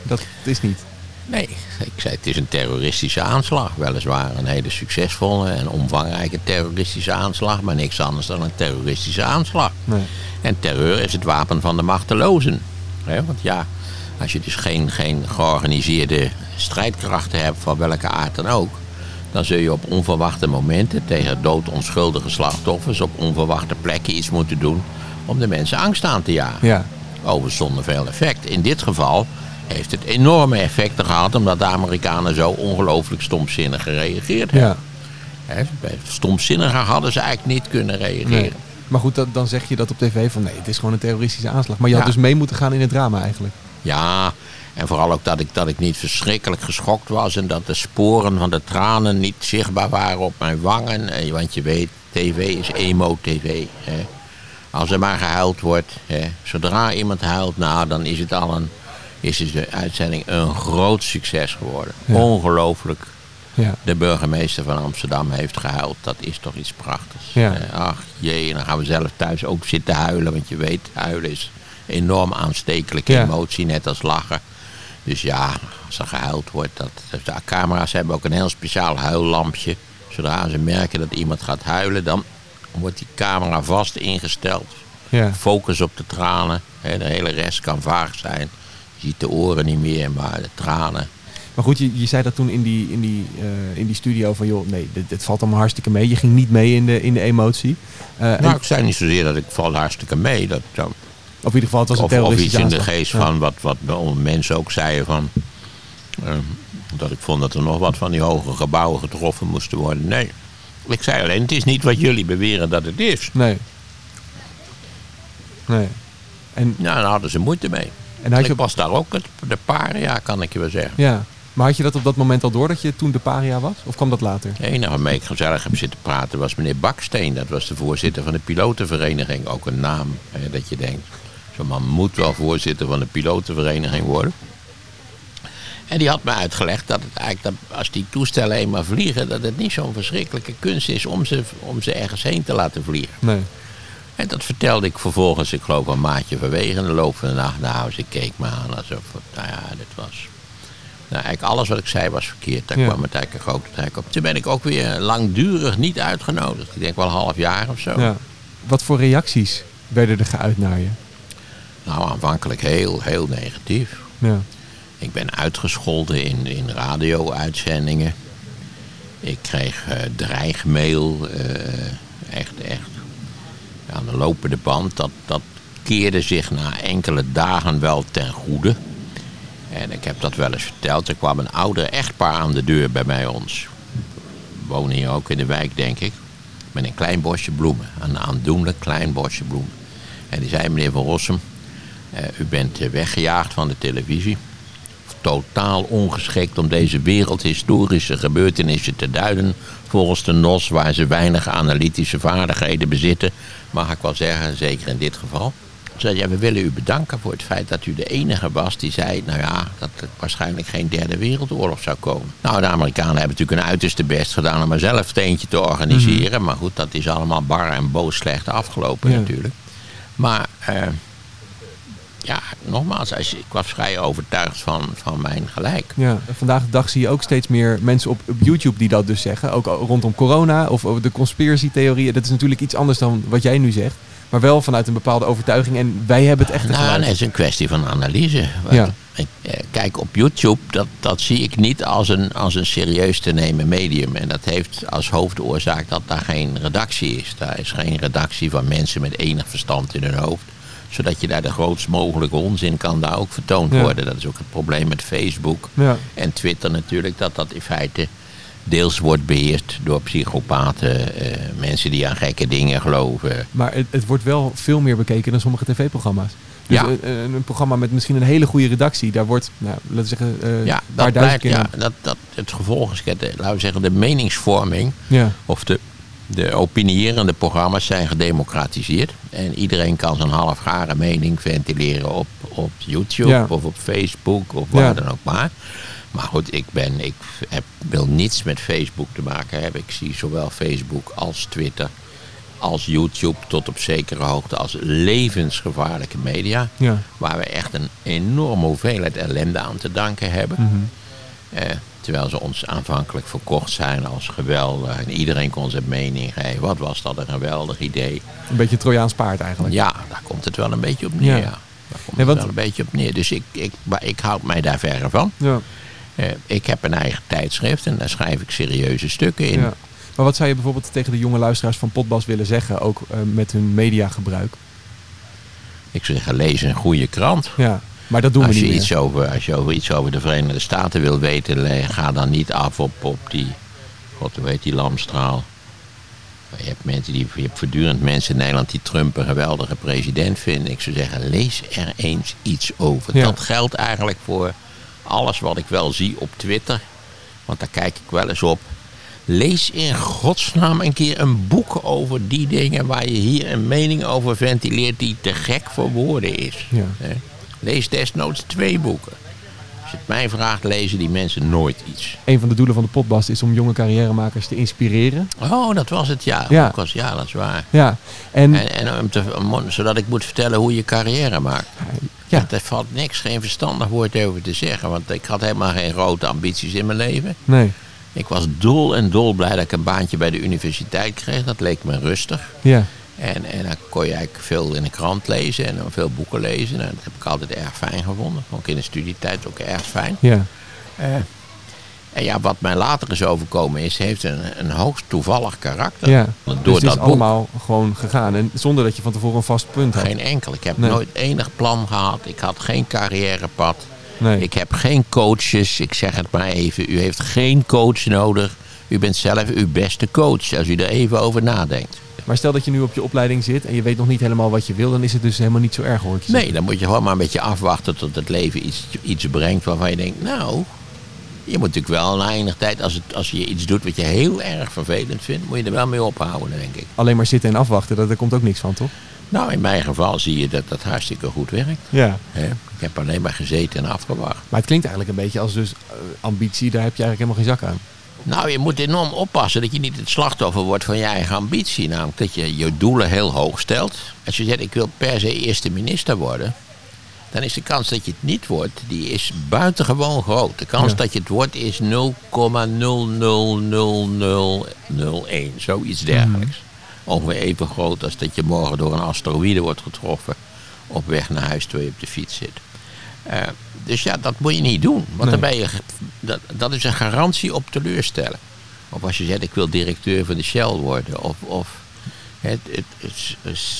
dat is niet. Nee, ik zei het is een terroristische aanslag. Weliswaar een hele succesvolle en omvangrijke terroristische aanslag, maar niks anders dan een terroristische aanslag. Nee. En terreur is het wapen van de machtelozen. He, want ja, als je dus geen georganiseerde strijdkrachten hebt, van welke aard dan ook, dan zul je op onverwachte momenten tegen doodonschuldige slachtoffers op onverwachte plekken iets moeten doen om de mensen angst aan te jagen. Ja. Overigens zonder veel effect. In dit geval heeft het enorme effecten gehad omdat de Amerikanen zo ongelooflijk stomzinnig gereageerd hebben. Ja. He, stomzinniger hadden ze eigenlijk niet kunnen reageren. Nee. Maar goed, dan zeg je dat op tv van nee, het is gewoon een terroristische aanslag. Maar je had dus mee moeten gaan in het drama eigenlijk. Ja, en vooral ook dat ik niet verschrikkelijk geschokt was en dat de sporen van de tranen niet zichtbaar waren op mijn wangen. Want je weet, tv is emo-tv. Hè. Als er maar gehuild wordt, hè. Zodra iemand huilt, nou, dan is het al is de uitzending een groot succes geworden. Ja. Ongelooflijk. Ja. De burgemeester van Amsterdam heeft gehuild. Dat is toch iets prachtigs. Ja. Ach jee, dan gaan we zelf thuis ook zitten huilen. Want je weet, huilen is enorm aanstekelijke emotie, net als lachen. Dus ja, als er gehuild wordt, de camera's hebben ook een heel speciaal huillampje. Zodra ze merken dat iemand gaat huilen, dan wordt die camera vast ingesteld. Ja. Focus op de tranen. Hè, de hele rest kan vaag zijn. Je ziet de oren niet meer, maar de tranen. Maar goed, je zei dat toen in die studio van joh, nee, dit valt allemaal hartstikke mee. Je ging niet mee in de emotie. Ik zei niet zozeer dat ik valt hartstikke mee. Of in ieder geval, het was een terroristische aanslag. Of iets in de geest van wat mensen ook zeiden van dat ik vond dat er nog wat van die hoge gebouwen getroffen moesten worden. Nee, ik zei alleen, het is niet wat jullie beweren dat het is. Nee. En nou, daar hadden ze moeite mee. En had je was daar ook de paria, kan ik je wel zeggen. Ja. Maar had je dat op dat moment al door dat je toen de paria was? Of kwam dat later? De enige waarmee ik gezellig heb zitten praten was meneer Baksteen. Dat was de voorzitter van de pilotenvereniging. Ook een naam, hè, dat je denkt, zo'n man moet wel voorzitter van de pilotenvereniging worden. En die had me uitgelegd dat het eigenlijk, als die toestellen eenmaal vliegen, dat het niet zo'n verschrikkelijke kunst is om ze ergens heen te laten vliegen. Nee. En dat vertelde ik vervolgens, ik geloof aan Maatje Verwegen, in de loop van de nacht. Nou, ze keek me aan alsof, nou ja, dit was... Nou, eigenlijk alles wat ik zei was verkeerd. Daar kwam het eigenlijk een grote trek op. Toen ben ik ook weer langdurig niet uitgenodigd. Ik denk wel een half jaar of zo. Ja. Wat voor reacties werden er geuit naar je? Nou, aanvankelijk heel, heel negatief. Ja. Ik ben uitgescholden in radio-uitzendingen. Ik kreeg dreigmail. Echt. Aan de lopende band. Dat keerde zich na enkele dagen wel ten goede. En ik heb dat wel eens verteld. Er kwam een ouder echtpaar aan de deur bij mij ons. We wonen hier ook in de wijk, denk ik. Met een klein bosje bloemen. Een aandoenlijk klein bosje bloemen. En die zei, meneer Van Rossem, u bent weggejaagd van de televisie. Totaal ongeschikt om deze wereldhistorische gebeurtenissen te duiden. Volgens de NOS, waar ze weinig analytische vaardigheden bezitten. Mag ik wel zeggen, zeker in dit geval. Zei, ja, we willen u bedanken voor het feit dat u de enige was die zei... nou ja, dat er waarschijnlijk geen derde wereldoorlog zou komen. Nou, de Amerikanen hebben natuurlijk hun uiterste best gedaan... om er zelf eentje te organiseren. Mm-hmm. Maar goed, dat is allemaal bar en boos slecht afgelopen natuurlijk. Maar, nogmaals, ik was vrij overtuigd van mijn gelijk. Ja, vandaag de dag zie je ook steeds meer mensen op YouTube die dat dus zeggen. Ook rondom corona of de conspiratietheorieën. Dat is natuurlijk iets anders dan wat jij nu zegt. Maar wel vanuit een bepaalde overtuiging. En wij hebben het echt gelijk. Nou, het is een kwestie van analyse. Ja. Kijk, op YouTube, dat zie ik niet als een serieus te nemen medium. En dat heeft als hoofdoorzaak dat daar geen redactie is. Daar is geen redactie van mensen met enig verstand in hun hoofd. Zodat je daar de grootst mogelijke onzin kan daar ook vertoond worden. Dat is ook het probleem met Facebook en Twitter natuurlijk. Dat in feite deels wordt beheerst door psychopaten, mensen die aan gekke dingen geloven. Maar het wordt wel veel meer bekeken dan sommige tv-programma's. Dus een programma met misschien een hele goede redactie, daar wordt, nou, laten we zeggen, paar duizend keer... Het gevolg is, laten we zeggen, de meningsvorming of de opinierende programma's zijn gedemocratiseerd. En iedereen kan zijn halfgare mening ventileren op YouTube of op Facebook of waar dan ook maar. Maar goed, ik wil niets met Facebook te maken hebben. Ik zie zowel Facebook als Twitter als YouTube tot op zekere hoogte als levensgevaarlijke media. Ja. Waar we echt een enorme hoeveelheid ellende aan te danken hebben. Mm-hmm. Terwijl ze ons aanvankelijk verkocht zijn als geweldig. En iedereen kon zijn mening geven. Wat was dat een geweldig idee. Een beetje Trojaans paard eigenlijk. Ja, daar komt het wel een beetje op neer. Ja. Daar komt het wel een beetje op neer. Dus ik houd mij daar verre van. Ja. Ik heb een eigen tijdschrift en daar schrijf ik serieuze stukken in. Ja. Maar wat zou je bijvoorbeeld tegen de jonge luisteraars van Podbas willen zeggen? Ook met hun mediagebruik? Ik zou zeggen, lees een goede krant. Ja. Maar dat doen we niet meer. Als je over iets over de Verenigde Staten wil weten, ga dan niet af op die, god hoe heet die lamstraal. Je hebt voortdurend mensen in Nederland die Trump een geweldige president vinden. Ik zou zeggen, lees er eens iets over. Ja. Dat geldt eigenlijk voor alles wat ik wel zie op Twitter. Want daar kijk ik wel eens op. Lees in godsnaam een keer een boek over die dingen waar je hier een mening over ventileert die te gek voor woorden is. Ja. Lees desnoods 2 boeken. Als je het mij vraagt, lezen die mensen nooit iets. Een van de doelen van de Podbast is om jonge carrièremakers te inspireren. Oh, dat was het, ja. Ja, ja, dat is waar. Ja. En zodat ik moet vertellen hoe je carrière maakt. Ja. Daar valt niks, geen verstandig woord over te zeggen. Want ik had helemaal geen grote ambities in mijn leven. Nee. Ik was dolblij dat ik een baantje bij de universiteit kreeg. Dat leek me rustig. Ja. En dan kon je eigenlijk veel in de krant lezen en veel boeken lezen. Nou, dat heb ik altijd erg fijn gevonden. Ook in de studietijd ook erg fijn. Ja. En ja, wat mij later is overkomen heeft een hoogst toevallig karakter. Ja. Door dus het is dat allemaal boek gewoon gegaan. En zonder dat je van tevoren een vast punt had. Geen enkel. Ik heb nooit enig plan gehad. Ik had geen carrièrepad. Nee. Ik heb geen coaches. Ik zeg het maar even. U heeft geen coach nodig. U bent zelf uw beste coach. Als u er even over nadenkt. Maar stel dat je nu op je opleiding zit en je weet nog niet helemaal wat je wil, dan is het dus helemaal niet zo erg, hoor. Nee, dan moet je gewoon maar een beetje afwachten tot het leven iets brengt waarvan je denkt, nou, je moet natuurlijk wel na enig tijd, als je iets doet wat je heel erg vervelend vindt, moet je er wel mee ophouden, denk ik. Alleen maar zitten en afwachten, daar komt ook niks van, toch? Nou, in mijn geval zie je dat dat hartstikke goed werkt. Ja. Ik heb alleen maar gezeten en afgewacht. Maar het klinkt eigenlijk een beetje als dus ambitie, daar heb je eigenlijk helemaal geen zak aan. Nou, je moet enorm oppassen dat je niet het slachtoffer wordt van je eigen ambitie. Namelijk dat je je doelen heel hoog stelt. Als je zegt, ik wil per se eerste minister worden, dan is de kans dat je het niet wordt, die is buitengewoon groot. De kans dat je het wordt is 0,000001. Zoiets dergelijks. Ongeveer even groot als dat je morgen door een asteroïde wordt getroffen op weg naar huis terwijl je op de fiets zit. Dus ja, dat moet je niet doen. Want dan ben je, dat is een garantie op teleurstellen. Of als je zegt, ik wil directeur van de Shell worden. Of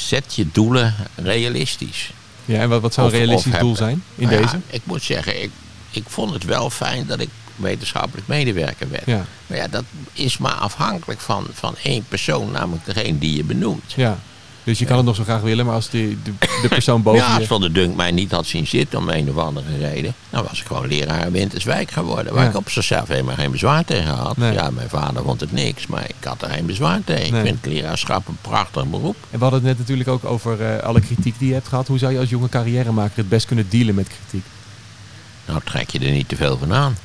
zet je doelen realistisch. Ja, en wat zou een realistisch doel zijn in deze? Ja, ik moet zeggen, ik vond het wel fijn dat ik wetenschappelijk medewerker werd. Ja. Maar ja, dat is maar afhankelijk van één persoon, namelijk degene die je benoemt. Ja. Dus je kan het nog zo graag willen, maar als de persoon boven je... Ja, als Van der Dunk mij niet had zien zitten om een of andere reden, dan was ik gewoon leraar in Winterswijk geworden. Waar ik op zichzelf helemaal geen bezwaar tegen had. Nee. Ja, mijn vader vond het niks, maar ik had er geen bezwaar tegen. Nee. Ik vind leraarschap een prachtig beroep. En we hadden het net natuurlijk ook over alle kritiek die je hebt gehad. Hoe zou je als jonge carrièremaker het best kunnen dealen met kritiek? Nou, trek je er niet te veel van aan.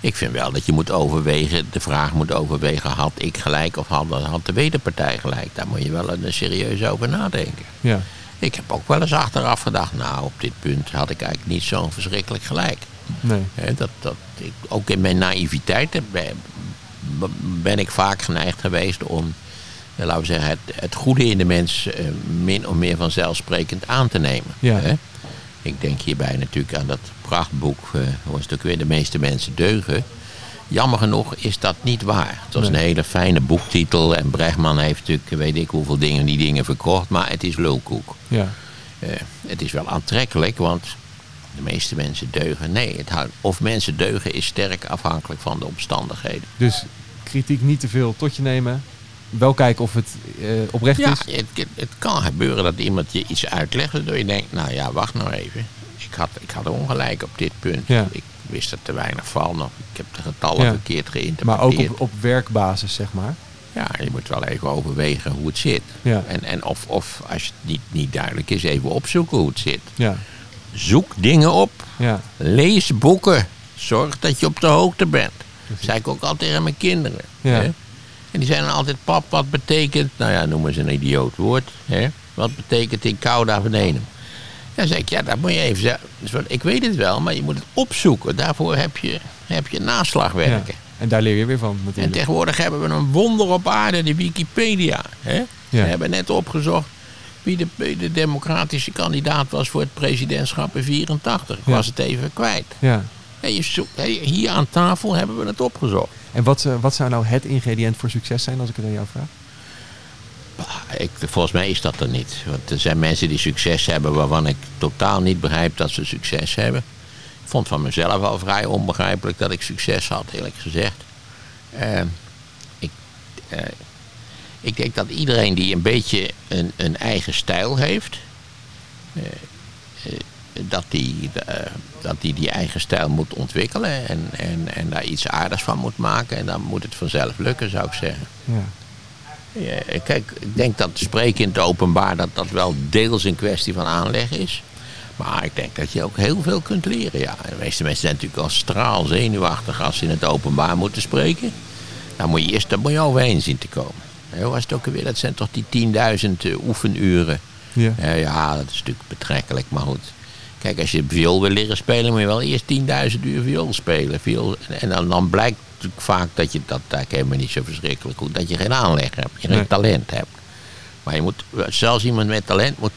Ik vind wel dat je moet overwegen, de vraag moet overwegen, had ik gelijk of had de wederpartij gelijk? Daar moet je wel serieus over nadenken. Ja. Ik heb ook wel eens achteraf gedacht, nou, op dit punt had ik eigenlijk niet zo'n verschrikkelijk gelijk. Nee. Ook in mijn naïviteit ben ik vaak geneigd geweest om, laten we zeggen, het goede in de mens min of meer vanzelfsprekend aan te nemen. Ja. Ik denk hierbij natuurlijk aan dat prachtboek, hoe is het ook weer, De meeste mensen deugen. Jammer genoeg is dat niet waar. Het was een hele fijne boektitel en Brechtman heeft natuurlijk, weet ik hoeveel dingen, die dingen verkocht, maar het is lulkoek. Ja. Het is wel aantrekkelijk, want de meeste mensen deugen. Nee, of mensen deugen is sterk afhankelijk van de omstandigheden. Dus kritiek niet te veel tot je nemen. Wel kijken of het oprecht is? Ja, het kan gebeuren dat iemand je iets uitlegt waardoor je denkt, nou ja, wacht nou even. Ik had ongelijk op dit punt. Ja. Ik wist er te weinig van. Of ik heb de getallen verkeerd geïnterpreteerd. Maar ook op werkbasis, zeg maar? Ja, je moet wel even overwegen hoe het zit. Ja. En of als het niet duidelijk is, even opzoeken hoe het zit. Ja. Zoek dingen op. Ja. Lees boeken. Zorg dat je op de hoogte bent. Dat zei ik ook altijd aan mijn kinderen. Ja. Hè? En die zijn dan altijd, pap, wat betekent... Nou ja, noem eens een idioot woord. Hè? Wat betekent in Kouda Venenum? Dan zeg ik, ja, dat moet je even zeggen. Ik weet het wel, maar je moet het opzoeken. Daarvoor heb je naslagwerken. Ja. En daar leer je weer van natuurlijk. En tegenwoordig hebben we een wonder op aarde, de Wikipedia. Hè? Ja. We hebben net opgezocht wie de democratische kandidaat was voor het presidentschap in 1984. Ik was het even kwijt. Ja. En hier aan tafel hebben we het opgezocht. En wat zou nou het ingrediënt voor succes zijn, als ik het aan jou vraag? Volgens mij is dat er niet. Want er zijn mensen die succes hebben waarvan ik totaal niet begrijp dat ze succes hebben. Ik vond van mezelf al vrij onbegrijpelijk dat ik succes had, eerlijk gezegd. Ik denk dat iedereen die een beetje een eigen stijl heeft, dat die eigen stijl moet ontwikkelen en daar iets aardigs van moet maken. En dan moet het vanzelf lukken, zou ik zeggen. Ja. Ja, kijk, ik denk dat spreken in het openbaar dat wel deels een kwestie van aanleg is. Maar ik denk dat je ook heel veel kunt leren. Ja. De meeste mensen zijn natuurlijk al straalzenuwachtig als ze in het openbaar moeten spreken. Dan moet je eerst overheen zien te komen. Hoe was het ook alweer? Dat zijn toch die 10.000 oefenuren. Ja. Ja, dat is natuurlijk betrekkelijk, maar goed. Kijk, als je viool wil leren spelen, moet je wel eerst 10.000 uur viool spelen. En dan blijkt vaak dat je dat helemaal niet zo verschrikkelijk goed, dat je geen aanleg hebt, je geen talent hebt. Maar je moet, zelfs iemand met talent moet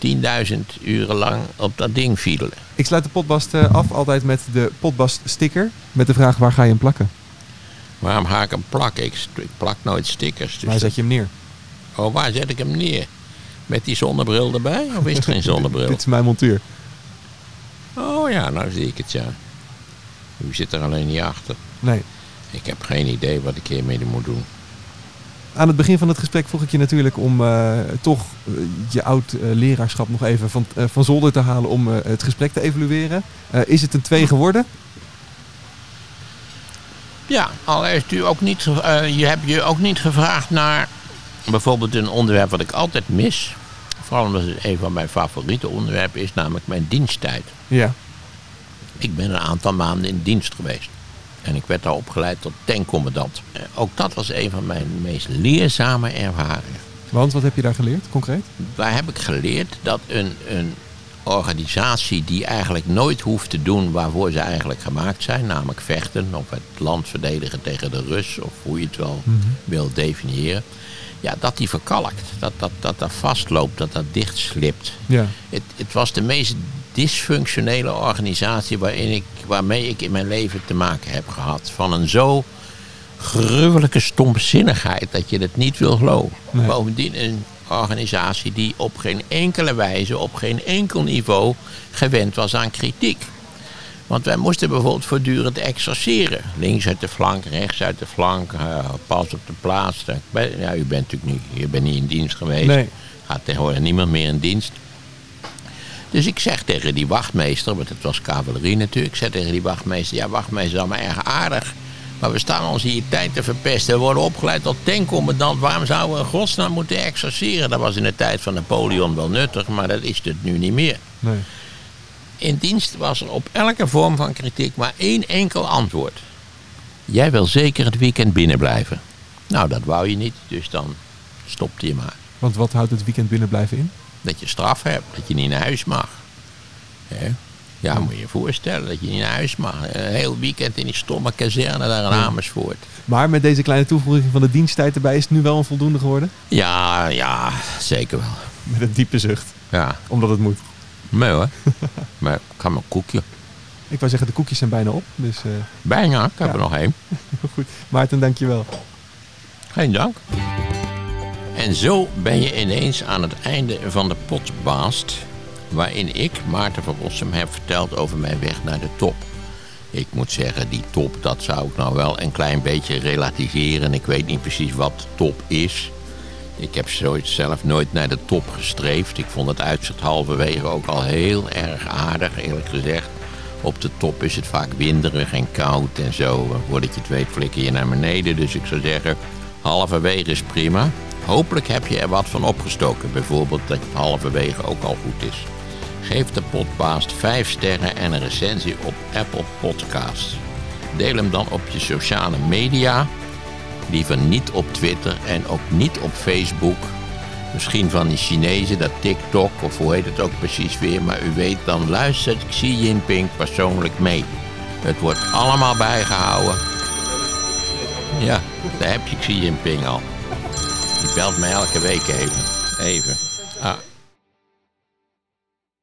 10.000 uren lang op dat ding fiedelen. Ik sluit de potbast af altijd met de potbaststicker, met de vraag: waar ga je hem plakken? Waarom ga ik hem plakken? Ik plak nooit stickers. Dus waar zet je hem neer? Oh, waar zet ik hem neer? Met die zonnebril erbij? Of is het geen zonnebril? Dit is mijn montuur. Oh ja, nou zie ik het, ja. U zit er alleen niet achter. Nee. Ik heb geen idee wat ik hiermee moet doen. Aan het begin van het gesprek vroeg ik je natuurlijk om toch je oud-leraarschap nog even van zolder te halen om het gesprek te evalueren. Is het een 2 geworden? Ja, al is u ook niet, je hebt je ook niet gevraagd naar bijvoorbeeld een onderwerp wat ik altijd mis. Vooral omdat het een van mijn favoriete onderwerpen is, namelijk mijn diensttijd. Ja. Ik ben een aantal maanden in dienst geweest. En ik werd daar opgeleid tot tankcommandant. Ook dat was een van mijn meest leerzame ervaringen. Want wat heb je daar geleerd, concreet? Daar heb ik geleerd dat een organisatie die eigenlijk nooit hoeft te doen waarvoor ze eigenlijk gemaakt zijn, namelijk vechten of het land verdedigen tegen de Rus, of hoe je het wel wil definiëren, ja, dat die verkalkt. Dat vastloopt, dat dichtslipt. Ja. Het was de meest dysfunctionele organisatie waarmee ik in mijn leven te maken heb gehad. Van een zo gruwelijke stomzinnigheid dat je het niet wil geloven. Nee. Bovendien een organisatie die op geen enkele wijze, op geen enkel niveau gewend was aan kritiek. Want wij moesten bijvoorbeeld voortdurend exerceren. Links uit de flank, rechts uit de flank, pas op de plaats. Ja, u bent niet in dienst geweest. Nee. Gaat tegenwoordig niemand meer in dienst. Dus ik zeg tegen die wachtmeester, want het was cavalerie natuurlijk. Ik zeg tegen die wachtmeester, ja, wachtmeester, dat is allemaal erg aardig. Maar we staan ons hier tijd te verpesten. We worden opgeleid tot tankcommandant. Waarom zouden we in godsnaam moeten exerceren? Dat was in de tijd van Napoleon wel nuttig, maar dat is het nu niet meer. Nee. In dienst was er op elke vorm van kritiek maar één enkel antwoord. Jij wil zeker het weekend binnen blijven. Nou, dat wou je niet, dus dan stopte je maar. Want wat houdt het weekend binnen blijven in? Dat je straf hebt, dat je niet naar huis mag. He? Ja, moet je je voorstellen dat je niet naar huis mag. Een heel weekend in die stomme kazerne daar in Amersfoort. Maar met deze kleine toevoeging van de diensttijd erbij is het nu wel een voldoende geworden? Ja, zeker wel. Met een diepe zucht. Ja. Omdat het moet. Nee hoor, maar ik ga maar een koekje. Ik wou zeggen, de koekjes zijn bijna op. Dus, bijna, ik heb er nog één. Goed, Maarten, dank je wel. Geen dank. En zo ben je ineens aan het einde van de podcast, waarin ik, Maarten van Rossem, heb verteld over mijn weg naar de top. Ik moet zeggen, die top, dat zou ik nou wel een klein beetje relativeren. Ik weet niet precies wat top is. Ik heb zelf nooit naar de top gestreefd. Ik vond het uitzicht halverwege ook al heel erg aardig, eerlijk gezegd. Op de top is het vaak winderig en koud en zo. Voordat je het weet flikker je naar beneden. Dus ik zou zeggen, halverwege is prima. Hopelijk heb je er wat van opgestoken. Bijvoorbeeld dat het halverwege ook al goed is. Geef de podcast 5 sterren en een recensie op Apple Podcasts. Deel hem dan op je sociale media. Liever niet op Twitter en ook niet op Facebook. Misschien van die Chinezen, dat TikTok of hoe heet het ook precies weer. Maar u weet, dan luistert Xi Jinping persoonlijk mee. Het wordt allemaal bijgehouden. Ja, daar heb je Xi Jinping al. Die belt mij elke week even.